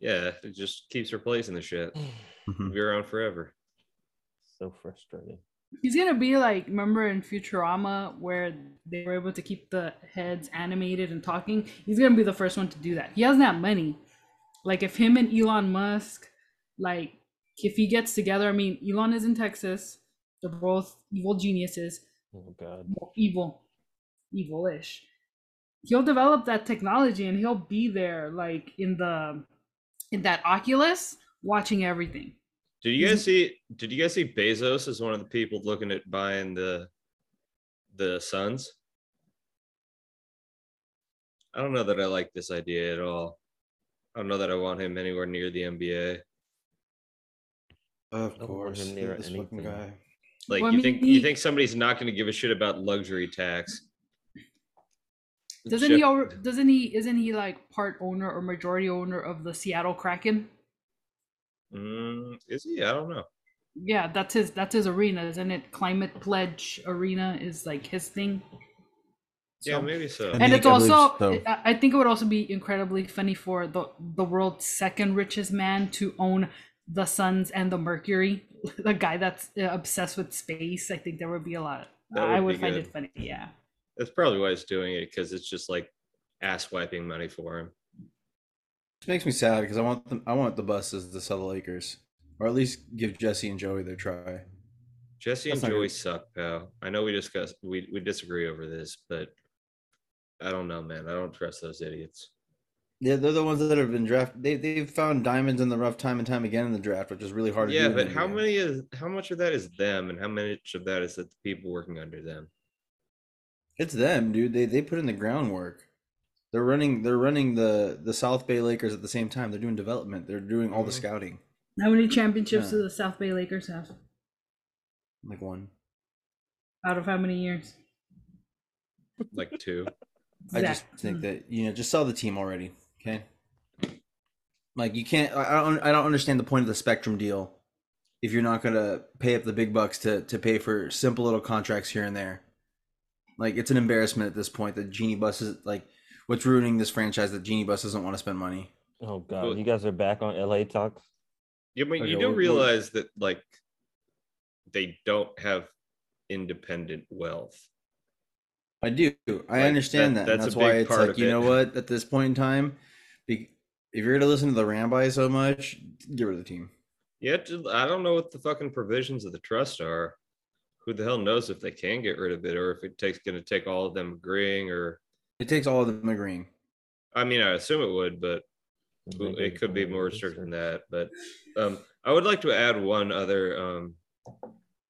Yeah, it just keeps replacing the shit. It'll be around forever. So frustrating. He's going to be like, remember in Futurama where they were able to keep the heads animated and talking? He's going to be the first one to do that. He hasn't had money. Like, if him and Elon Musk... Like, if he gets together, I mean, Elon is in Texas. They're both evil geniuses. Oh, God. Evil-ish. He'll develop that technology, and he'll be there, like, in that Oculus, watching everything. Did you guys see Bezos as one of the people looking at buying the Suns? I don't know that I like this idea at all. I don't know that I want him anywhere near the NBA. Of course, this fucking guy. Like, well, you think somebody's not going to give a shit about luxury tax? Isn't he like part owner or majority owner of the Seattle Kraken? Is he? I don't know. Yeah, that's his arena, isn't it? Climate Pledge Arena is like his thing. So, yeah, maybe so. And it's also, I think it would also be incredibly funny for the world's second richest man to own the Suns and the Mercury, the guy that's obsessed with space. I think there would be a lot. I would find it funny. Yeah. That's probably why he's doing it, because it's just like ass-wiping money for him. It makes me sad because I want the buses to sell the Lakers, or at least give Jesse and Joey their try. Jesse and Joey suck, pal. I know we disagree over this, but I don't know, man. I don't trust those idiots. Yeah, they're the ones that have been drafted. They've found diamonds in the rough time and time again in the draft, which is really hard to do. Yeah, but how much of that is them, and how much of that is the people working under them? It's them, dude. They put in the groundwork. They're running the South Bay Lakers at the same time. They're doing development. They're doing all the scouting. How many championships do the South Bay Lakers have? Like one. Out of how many years? Like two. Exactly. I just think that, just sell the team already. Okay. Like you can't, I don't understand the point of the Spectrum deal if you're not going to pay up the big bucks to pay for simple little contracts here and there. Like, it's an embarrassment at this point that Genie Bus is like, what's ruining this franchise that Genie Bus doesn't want to spend money. Oh God. You guys are back on LA talk. Yeah, but you do realize that like they don't have independent wealth. I do. I understand that. That's why it's like, you know what, at this point in time, if you're going to listen to the Rambi so much, get rid of the team. Yeah, I don't know what the fucking provisions of the trust are. Who the hell knows if they can get rid of it or if it's going to take all of them agreeing or... It takes all of them agreeing. I mean, I assume it would, but it could be more restricted than that. But I would like to add one other...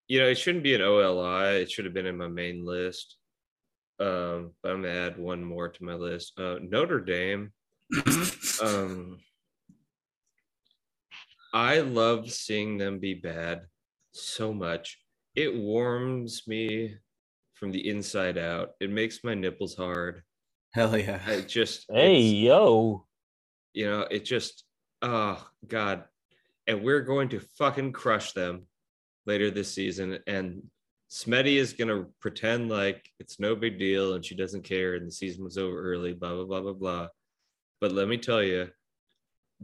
it shouldn't be an OLI. It should have been in my main list. But I'm gonna add one more to my list. Notre Dame. I love seeing them be bad so much. It warms me from the inside out. It makes my nipples hard. Hell yeah. Oh God. And we're going to fucking crush them later this season, and Smetty is going to pretend like it's no big deal and she doesn't care and the season was over early, blah, blah, blah, blah, blah. But let me tell you,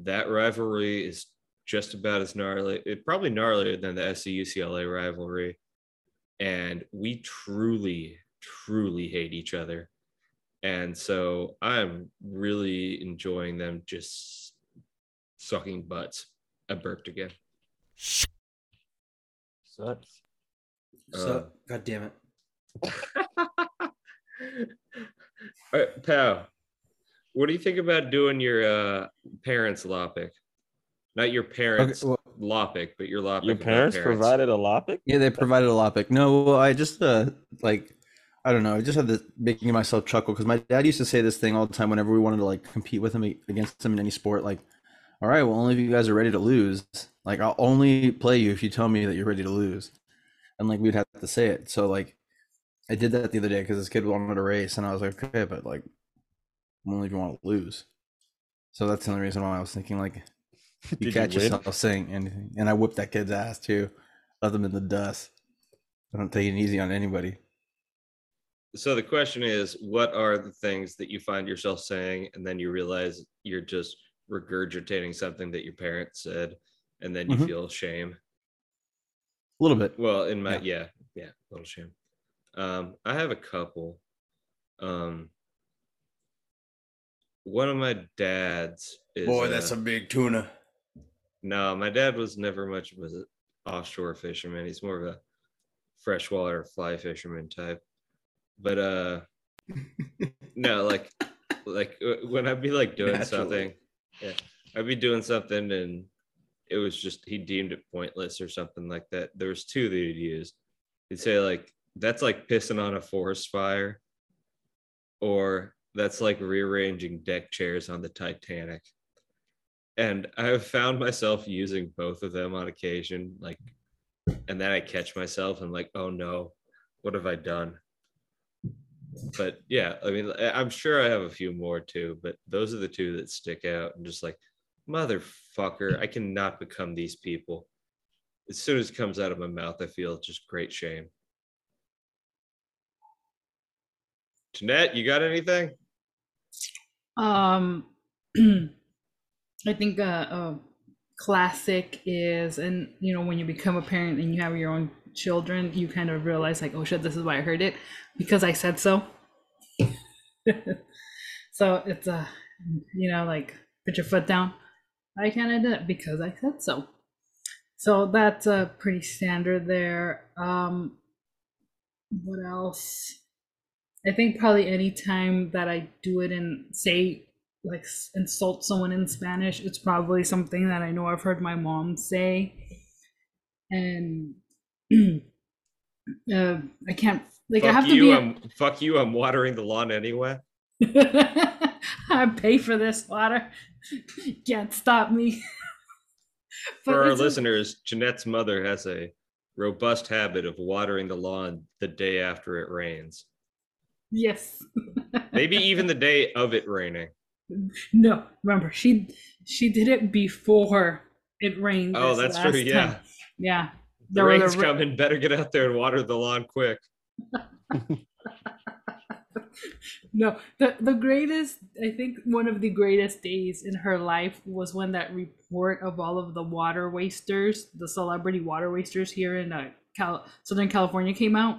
that rivalry is just about as gnarly. It's probably gnarlier than the SC-UCLA rivalry. And we truly, truly hate each other. And so I'm really enjoying them just sucking butts. I burped again. Sucks. So, God damn it. All right, Pow, what do you think about doing your parents' Lopic? Not your parents' Lopic, but your Lopic. Your parents provided a Lopic? Yeah, they provided a Lopic. No, well, I just, I don't know. I just had this making myself chuckle because my dad used to say this thing all the time whenever we wanted to, compete with him against him in any sport. Like, all right, well, only if you guys are ready to lose. Like, I'll only play you if you tell me that you're ready to lose. And we'd have to say it. So I did that the other day because this kid wanted to race, and I was like, okay, but only if you want to lose. So that's the only reason why I was thinking you catch yourself saying anything. And I whipped that kid's ass too, left them in the dust. I don't take it easy on anybody. So the question is, what are the things that you find yourself saying, and then you realize you're just regurgitating something that your parents said, and then you feel shame? A little bit. Well, in my a little shame. I have a couple. One of my dad's is boy, that's a big tuna. No, my dad was never much of an offshore fisherman. He's more of a freshwater fly fisherman type. But no, when I'd be doing something, I'd be doing something and it was just, he deemed it pointless or something like that. There was two that he'd use. He'd say that's like pissing on a forest fire, or that's like rearranging deck chairs on the Titanic. And I've found myself using both of them on occasion, and then I catch myself and oh no, what have I done? But yeah, I mean, I'm sure I have a few more too, but those are the two that stick out and just motherfucker, I cannot become these people. As soon as it comes out of my mouth, I feel just great shame. Jeanette, you got anything? I think a classic is, and when you become a parent and you have your own children, you kind of realize oh shit, this is why I heard it, because I said so. So it's a, you know, like, put your foot down. I can't do it because I said so. So that's a pretty standard there. What else? I think probably any time that I do it and say, like, insult someone in Spanish, it's probably something that I know I've heard my mom say. And I can't, like, fuck, I have to be. Fuck you, I'm watering the lawn anyway. I pay for this water. Can't stop me. For our listeners, Jeanette's mother has a robust habit of watering the lawn the day after it rains. Yes. Maybe even the day of it raining. No, remember, she did it before it rained. Oh, that's true. Yeah. Time. Yeah. The rain's coming. Better get out there and water the lawn quick. No, the greatest, I think one of the greatest days in her life was when that report of all of the water wasters, the celebrity water wasters here in Southern California came out.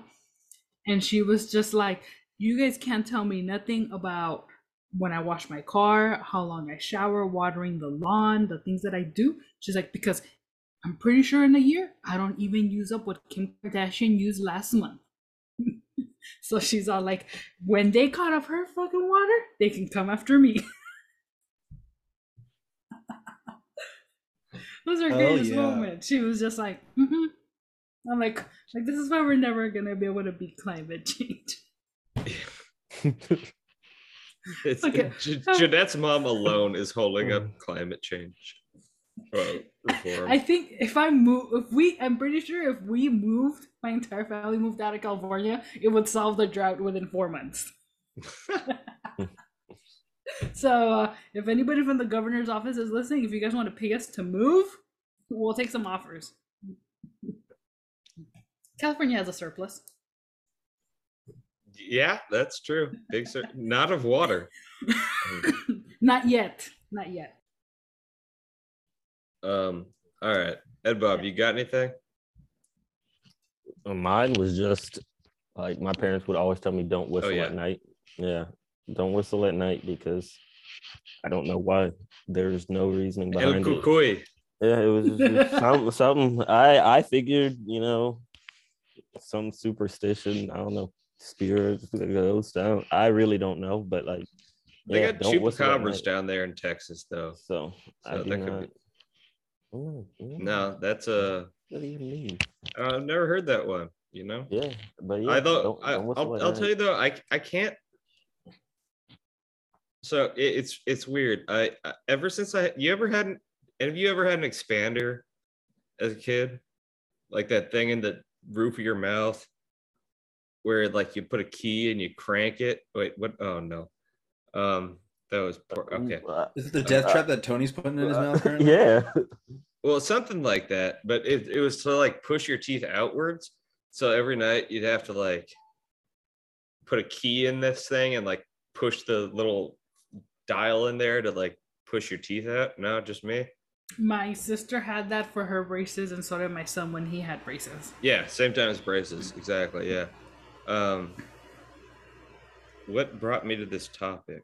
And she was just like, you guys can't tell me nothing about when I wash my car, how long I shower, watering the lawn, the things that I do. She's like, because I'm pretty sure in a year, I don't even use up what Kim Kardashian used last month. So she's all like, when they caught up her fucking water, they can come after me. It was her greatest moment. She was just like, mm-hmm. I'm like, this is why we're never going to be able to beat climate change. It's, okay. Jeanette's mom alone is holding up climate change. Well, I think I'm pretty sure if we moved, my entire family moved out of California, it would solve the drought within 4 months. So if anybody from the governor's office is listening, if you guys want to pay us to move, we'll take some offers. California has a surplus. Yeah, that's true. Big not of water. Not yet. All right, Ed Bob, you got anything? Mine was just like my parents would always tell me, don't whistle at night. Yeah, don't whistle at night because I don't know why. There's no reasoning behind El Cucuy. It. Yeah, it was just something. I figured, you know, some superstition. I don't know, spirits, ghosts. I really don't know, but like they got chupacabras down there in Texas, though. So that could be. Ooh, yeah. No, that's a. What do you mean? I've never heard that one. You know. Yeah, but yeah. I'll tell you though. I can't. So it's weird. Have you ever had an expander as a kid, like that thing in the roof of your mouth, where like you put a key and you crank it. Wait, what? Oh no. That was poor. Okay. Is it the death trap that Tony's putting in his mouth currently? Yeah. Well, something like that, but it was to like push your teeth outwards. So every night you'd have to like put a key in this thing and like push the little dial in there to like push your teeth out. No, just me. My sister had that for her braces, and so did my son when he had braces. Yeah, same time as braces. Exactly. Yeah. What brought me to this topic?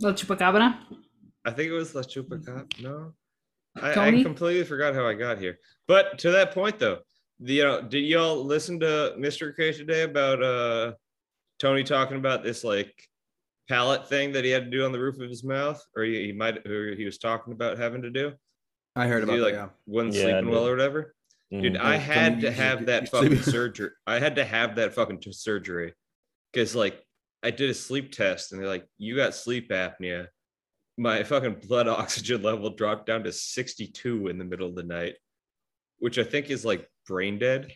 La Chupacabra? I think it was La Chupacabra. No. I completely forgot how I got here. But to that point, though, did y'all listen to Mr. K today about Tony talking about this, like, pallet thing that he had to do on the roof of his mouth? Or he was talking about having to do? I heard about it, like, wasn't sleeping well or whatever? Mm-hmm. Dude, I had to have that fucking surgery. I had to have that fucking surgery. Because, like, I did a sleep test and they're like, you got sleep apnea. My fucking blood oxygen level dropped down to 62 in the middle of the night, which I think is like brain dead.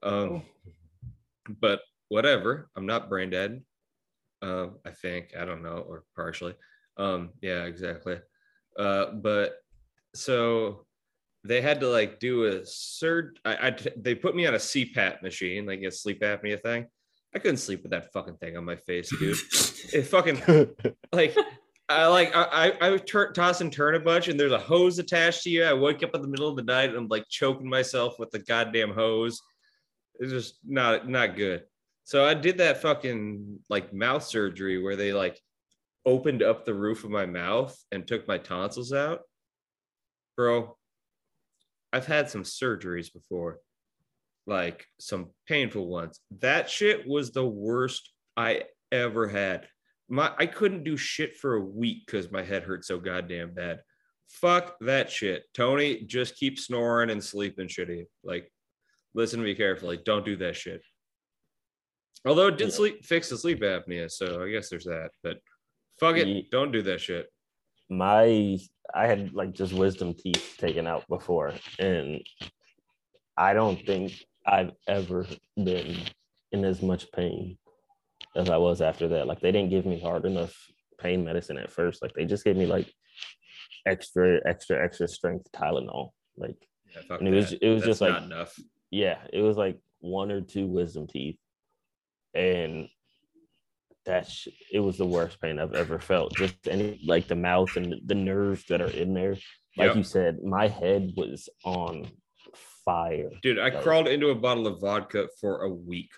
But whatever, I'm not brain dead. I think, I don't know, or partially. Yeah, exactly. But so they had to like do a they put me on a CPAP machine, like a sleep apnea thing. I couldn't sleep with that fucking thing on my face, dude. It fucking I would toss and turn a bunch, and there's a hose attached to you. I wake up in the middle of the night and I'm like choking myself with the goddamn hose. It's just not good. So I did that fucking like mouth surgery where they like opened up the roof of my mouth and took my tonsils out. Bro, I've had some surgeries before, like some painful ones. That shit was the worst I ever had. I couldn't do shit for a week because my head hurt so goddamn bad. Fuck that shit. Tony, just keep snoring and sleeping shitty. Like, listen to me carefully. Don't do that shit. Although it did fix the sleep apnea, so I guess there's that. But fuck it, don't do that shit. I had like just wisdom teeth taken out before, and I don't think I've ever been in as much pain as I was after that. Like, they didn't give me hard enough pain medicine at first. Like, they just gave me like extra strength Tylenol. Like, and it was just like not enough. Yeah, it was like one or two wisdom teeth. And it was the worst pain I've ever felt. Just any, like the mouth and the nerves that are in there. Like you said, my head was on fire. Dude, I crawled into a bottle of vodka for a week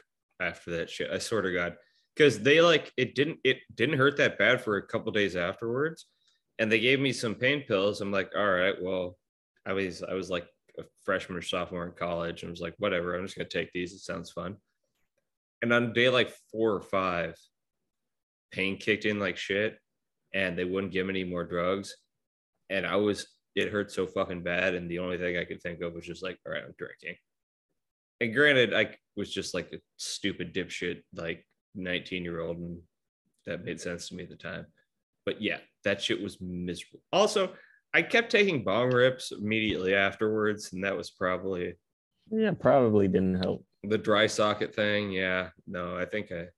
after that shit. I swear to God. Because they like, it didn't hurt that bad for a couple days afterwards. And they gave me some pain pills. I'm like, all right, well, I was like a freshman or sophomore in college. And I was like, whatever, I'm just going to take these. It sounds fun. And on day like 4 or 5, pain kicked in like shit, and they wouldn't give me any more drugs. And it hurt so fucking bad. And the only thing I could think of was just like, all right, I'm drinking. And granted, I was just like a stupid dipshit, like 19-year-old. And that made sense to me at the time. But yeah, that shit was miserable. Also, I kept taking bong rips immediately afterwards. And that was probably didn't help. The dry socket thing, yeah. No, I think I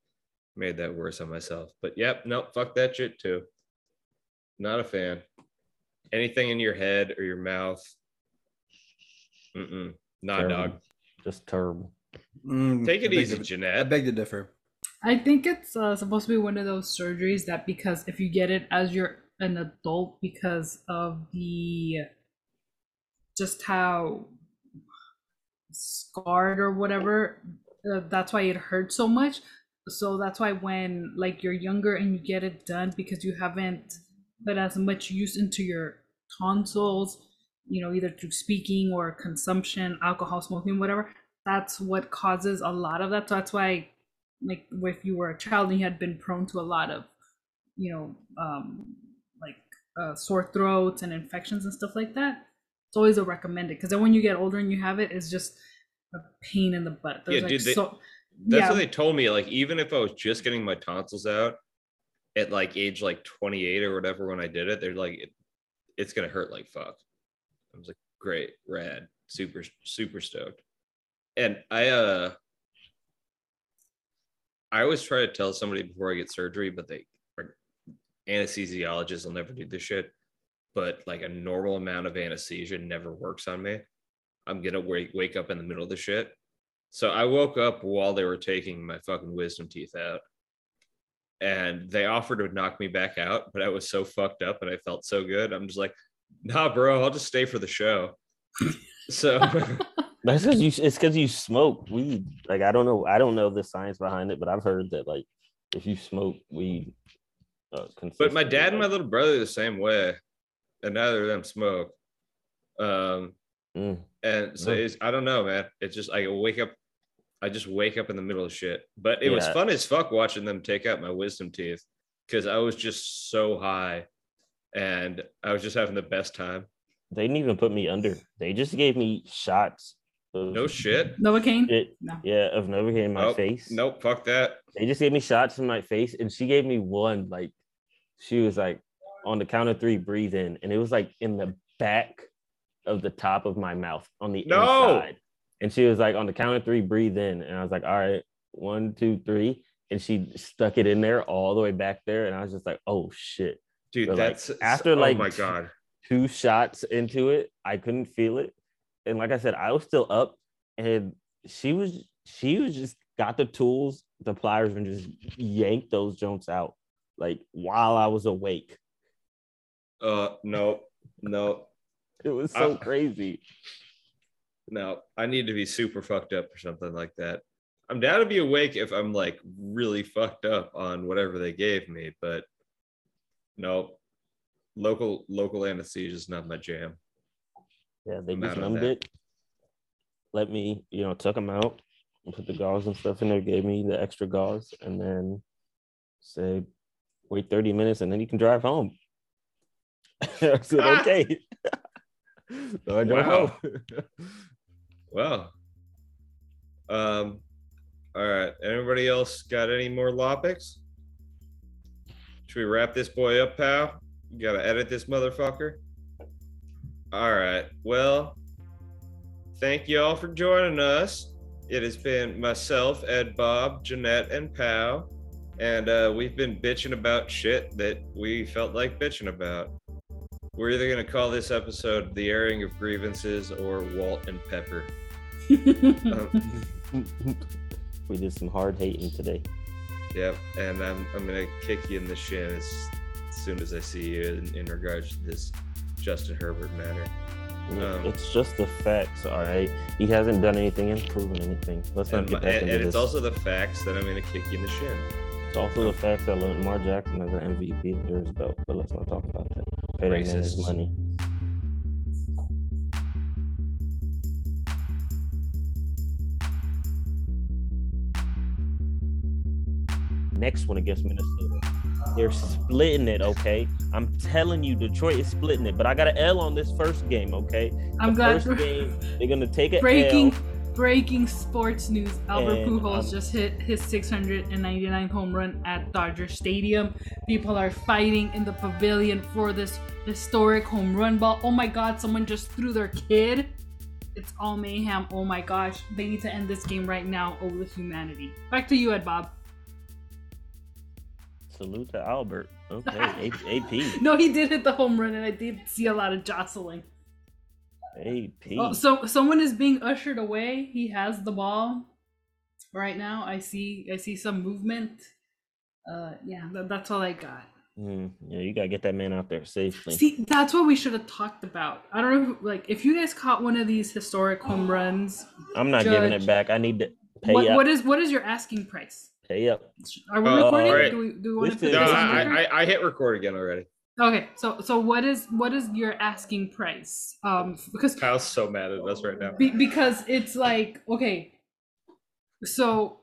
made that worse on myself. But yep, no, fuck that shit too. Not a fan. Anything in your head or your mouth, not terrible. Dog. Just terrible. Take it easy, Jeanette. I beg to differ. I think it's supposed to be one of those surgeries that because if you get it as you're an adult, because of the just how scarred or whatever, that's why it hurts so much. So that's why when like you're younger and you get it done, because you haven't put as much use into your tonsils, you know, either through speaking or consumption, alcohol, smoking, whatever, that's what causes a lot of that. So that's why, like, if you were a child and you had been prone to a lot of, you know, sore throats and infections and stuff like that, it's always a recommended, because then when you get older and you have it, it's just a pain in the butt. There's what they told me. Like, even if I was just getting my tonsils out at like age like 28 or whatever when I did it, they're like, it's gonna hurt like fuck. I was like, great, rad, super, super stoked. And I always try to tell somebody before I get surgery, but they are anesthesiologists, will never do this shit. But like a normal amount of anesthesia never works on me. I'm going to wake up in the middle of the shit. So I woke up while they were taking my fucking wisdom teeth out. And they offered to knock me back out, but I was so fucked up and I felt so good. I'm just like, nah, bro, I'll just stay for the show. So that's because you smoke weed. Like, I don't know the science behind it, but I've heard that like if you smoke weed. But my dad and my little brother are the same way. And neither of them smoke. And so I don't know, man. It's just I just wake up in the middle of shit. But it was fun as fuck watching them take out my wisdom teeth, because I was just so high and I was just having the best time. They didn't even put me under. They just gave me shots. No shit. Novocaine? Of Novocaine in my face. Nope, fuck that. They just gave me shots in my face, and she gave me one, like, she was like, on the count of 3, breathe in. And it was like in the back of the top of my mouth on the inside. And she was like, on the count of 3, breathe in. And I was like, all right, 1, 2, 3. And she stuck it in there all the way back there. And I was just like, oh shit. Dude, so that's like, after like my God. 2 shots into it, I couldn't feel it. And like I said, I was still up, and she was just got the tools, the pliers, and just yanked those joints out like while I was awake. No. It was so crazy. No, I need to be super fucked up or something like that. I'm down to be awake if I'm like really fucked up on whatever they gave me, but no, local anesthesia is not my jam. Yeah, they just numbed it. Let me, took them out and put the gauze and stuff in there, gave me the extra gauze, and then say, wait 30 minutes and then you can drive home. I said, okay. So I drove home. Wow. All right. Anybody else got any more topics? Should we wrap this boy up, pal? You got to edit this motherfucker. All right. Well, thank you all for joining us. It has been myself, Ed Bob, Jeanette, and Pow. And we've been bitching about shit that we felt like bitching about. We're either going to call this episode The Airing of Grievances or Walt and Pepper. We did some hard hating today. Yep, yeah, and I'm going to kick you in the shin as soon as I see you in regards to this Justin Herbert matter. It's just the facts, all right? He hasn't done anything and proven anything. Let's not get back into this. And it's also the facts that I'm going to kick you in the shin. It's also the facts that Lamar Jackson is an MVP under his belt, but let's not talk about that. Pay his money. Next one against Minnesota. They're splitting it, okay? I'm telling you, Detroit is splitting it, but I got an L on this first game, okay? I'm glad. First game, they're going to take an L. Breaking sports news. Albert Pujols just hit his 699 home run at Dodger Stadium. People are fighting in the pavilion for this historic home run ball. Oh my God, someone just threw their kid. It's all mayhem. Oh my gosh. They need to end this game right now over the humanity. Back to you, Ed Bob. Salute to Albert. Okay, AP. No, he did hit the home run, and I did see a lot of jostling. AP. Oh, so someone is being ushered away. He has the ball right now. I see some movement. Yeah, that's all I got. Yeah, you gotta get that man out there safely. See, that's what we should have talked about. I don't know, if you guys caught one of these historic home runs. I'm not giving it back. I need to pay up. What is your asking price? Pay up. Are we recording? Right. Do we want to? No, I hit record again already. Okay, so what is your asking price? Because Kyle's so mad at us right now. Because it's like, okay, so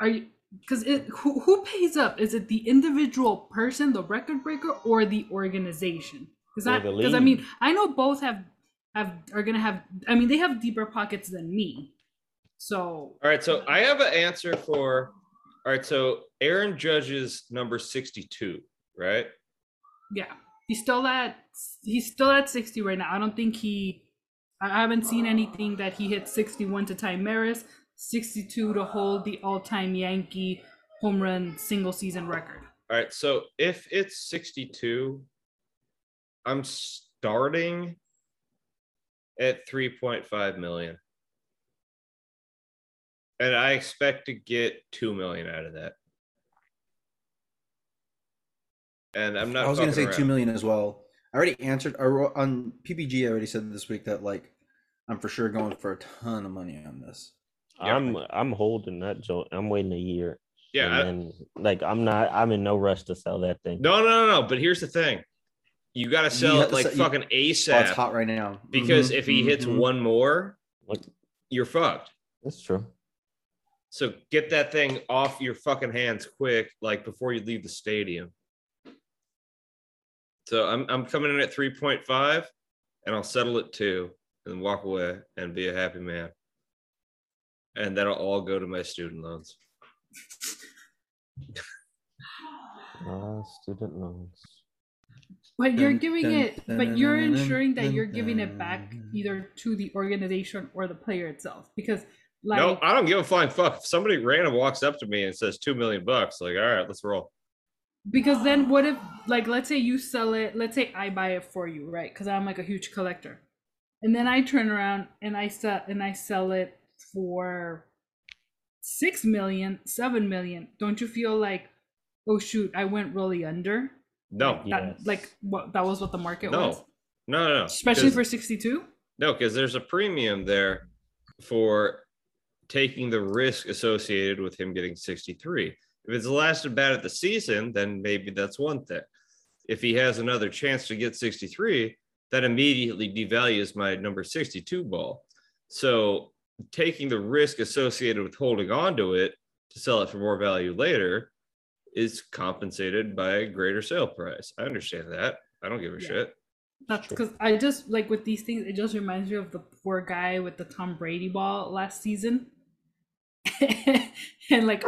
are you? Because who pays up? Is it the individual person, the record breaker, or the organization? Because I mean, I know both are gonna have. I mean, they have deeper pockets than me. So all right, so I have an answer for. All right, so Aaron Judge's number 62. Right? Yeah. He's still at 60 right now. I don't think I haven't seen anything that he hit 61 to Ty Maris, 62 to hold the all-time Yankee home run single season record. All right, so if it's 62, I'm starting at 3.5 million. And I expect to get 2 million out of that. And I'm not. I was going to say around. 2 million as well. I already answered on PPG. I already said this week that I'm for sure going for a ton of money on this. I'm holding that joint. I'm waiting a year. Yeah. And then, I'm not. I'm in no rush to sell that thing. No. But here's the thing: you got to sell it fucking ASAP. Oh, it's hot right now. Because if he hits one more, you're fucked. That's true. So get that thing off your fucking hands quick, before you leave the stadium. So I'm coming in at 3.5, and I'll settle at 2 and walk away and be a happy man. And that'll all go to my student loans. Student loans. But you're giving it, but you're ensuring that you're giving it back either to the organization or the player itself. Because no, I don't give a flying fuck. If somebody random walks up to me and says $2 million, all right, let's roll. Because then what if, let's say you sell it, let's say I buy it for you, right? Because I'm a huge collector. And then I turn around and I sell it for 6 million, 7 million. Don't you feel like, oh shoot, I went really under? No. That was what the market was? No. Especially for 62? No, because there's a premium there for taking the risk associated with him getting 63. If it's the last at bat of the season, then maybe that's one thing. If he has another chance to get 63, that immediately devalues my number 62 ball. So taking the risk associated with holding on to it to sell it for more value later is compensated by a greater sale price. I understand that. I don't give a shit. That's because I just like with these things, it just reminds me of the poor guy with the Tom Brady ball last season. And like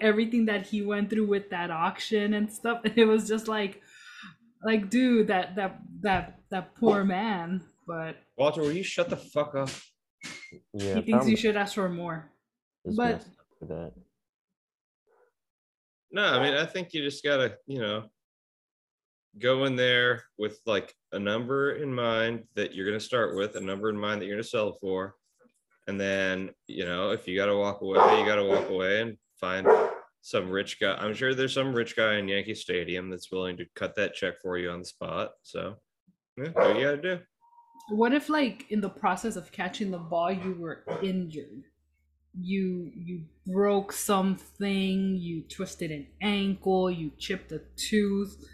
everything that he went through with that auction and stuff. And it was just like, dude, that poor man. But Walter, will you shut the fuck up? Yeah, he thinks you should ask for more. But for that. No, I mean, I think you just gotta, you know, go in there with like a number in mind that you're gonna start with, a number in mind that you're gonna sell for, and then, you know, if you gotta walk away, you gotta walk away and find some rich guy. I'm sure there's some rich guy in Yankee Stadium that's willing to cut that check for you on the spot. So, yeah, what you gotta do. What if, like, in the process of catching the ball, you were injured? You broke something, you twisted an ankle, you chipped a tooth,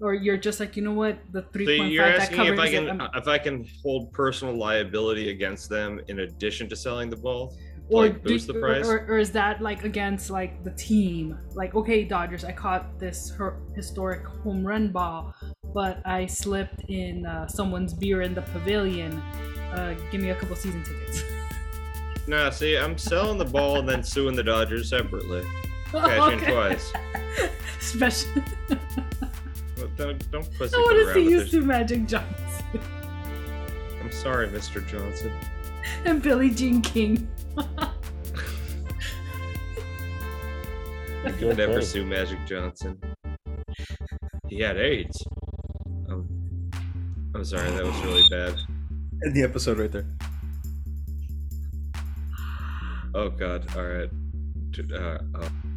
or you're just like, you know what, the 3.5 you're asking that covers if I can hold personal liability against them in addition to selling the ball, or like boost the price, or is that like against like the team? Like, okay, Dodgers, I caught this historic home run ball, but I slipped in someone's beer in the pavilion. Give me a couple season tickets. No, see, I'm selling the ball and then suing the Dodgers separately. Cashing twice. Special. Well, don't pussy around. I want to see you sue Magic Johnson. I'm sorry, Mr. Johnson. And Billie Jean King. You could never sue Magic Johnson. He had AIDS. I'm sorry, that was really bad. End the episode right there. Oh, God. All right.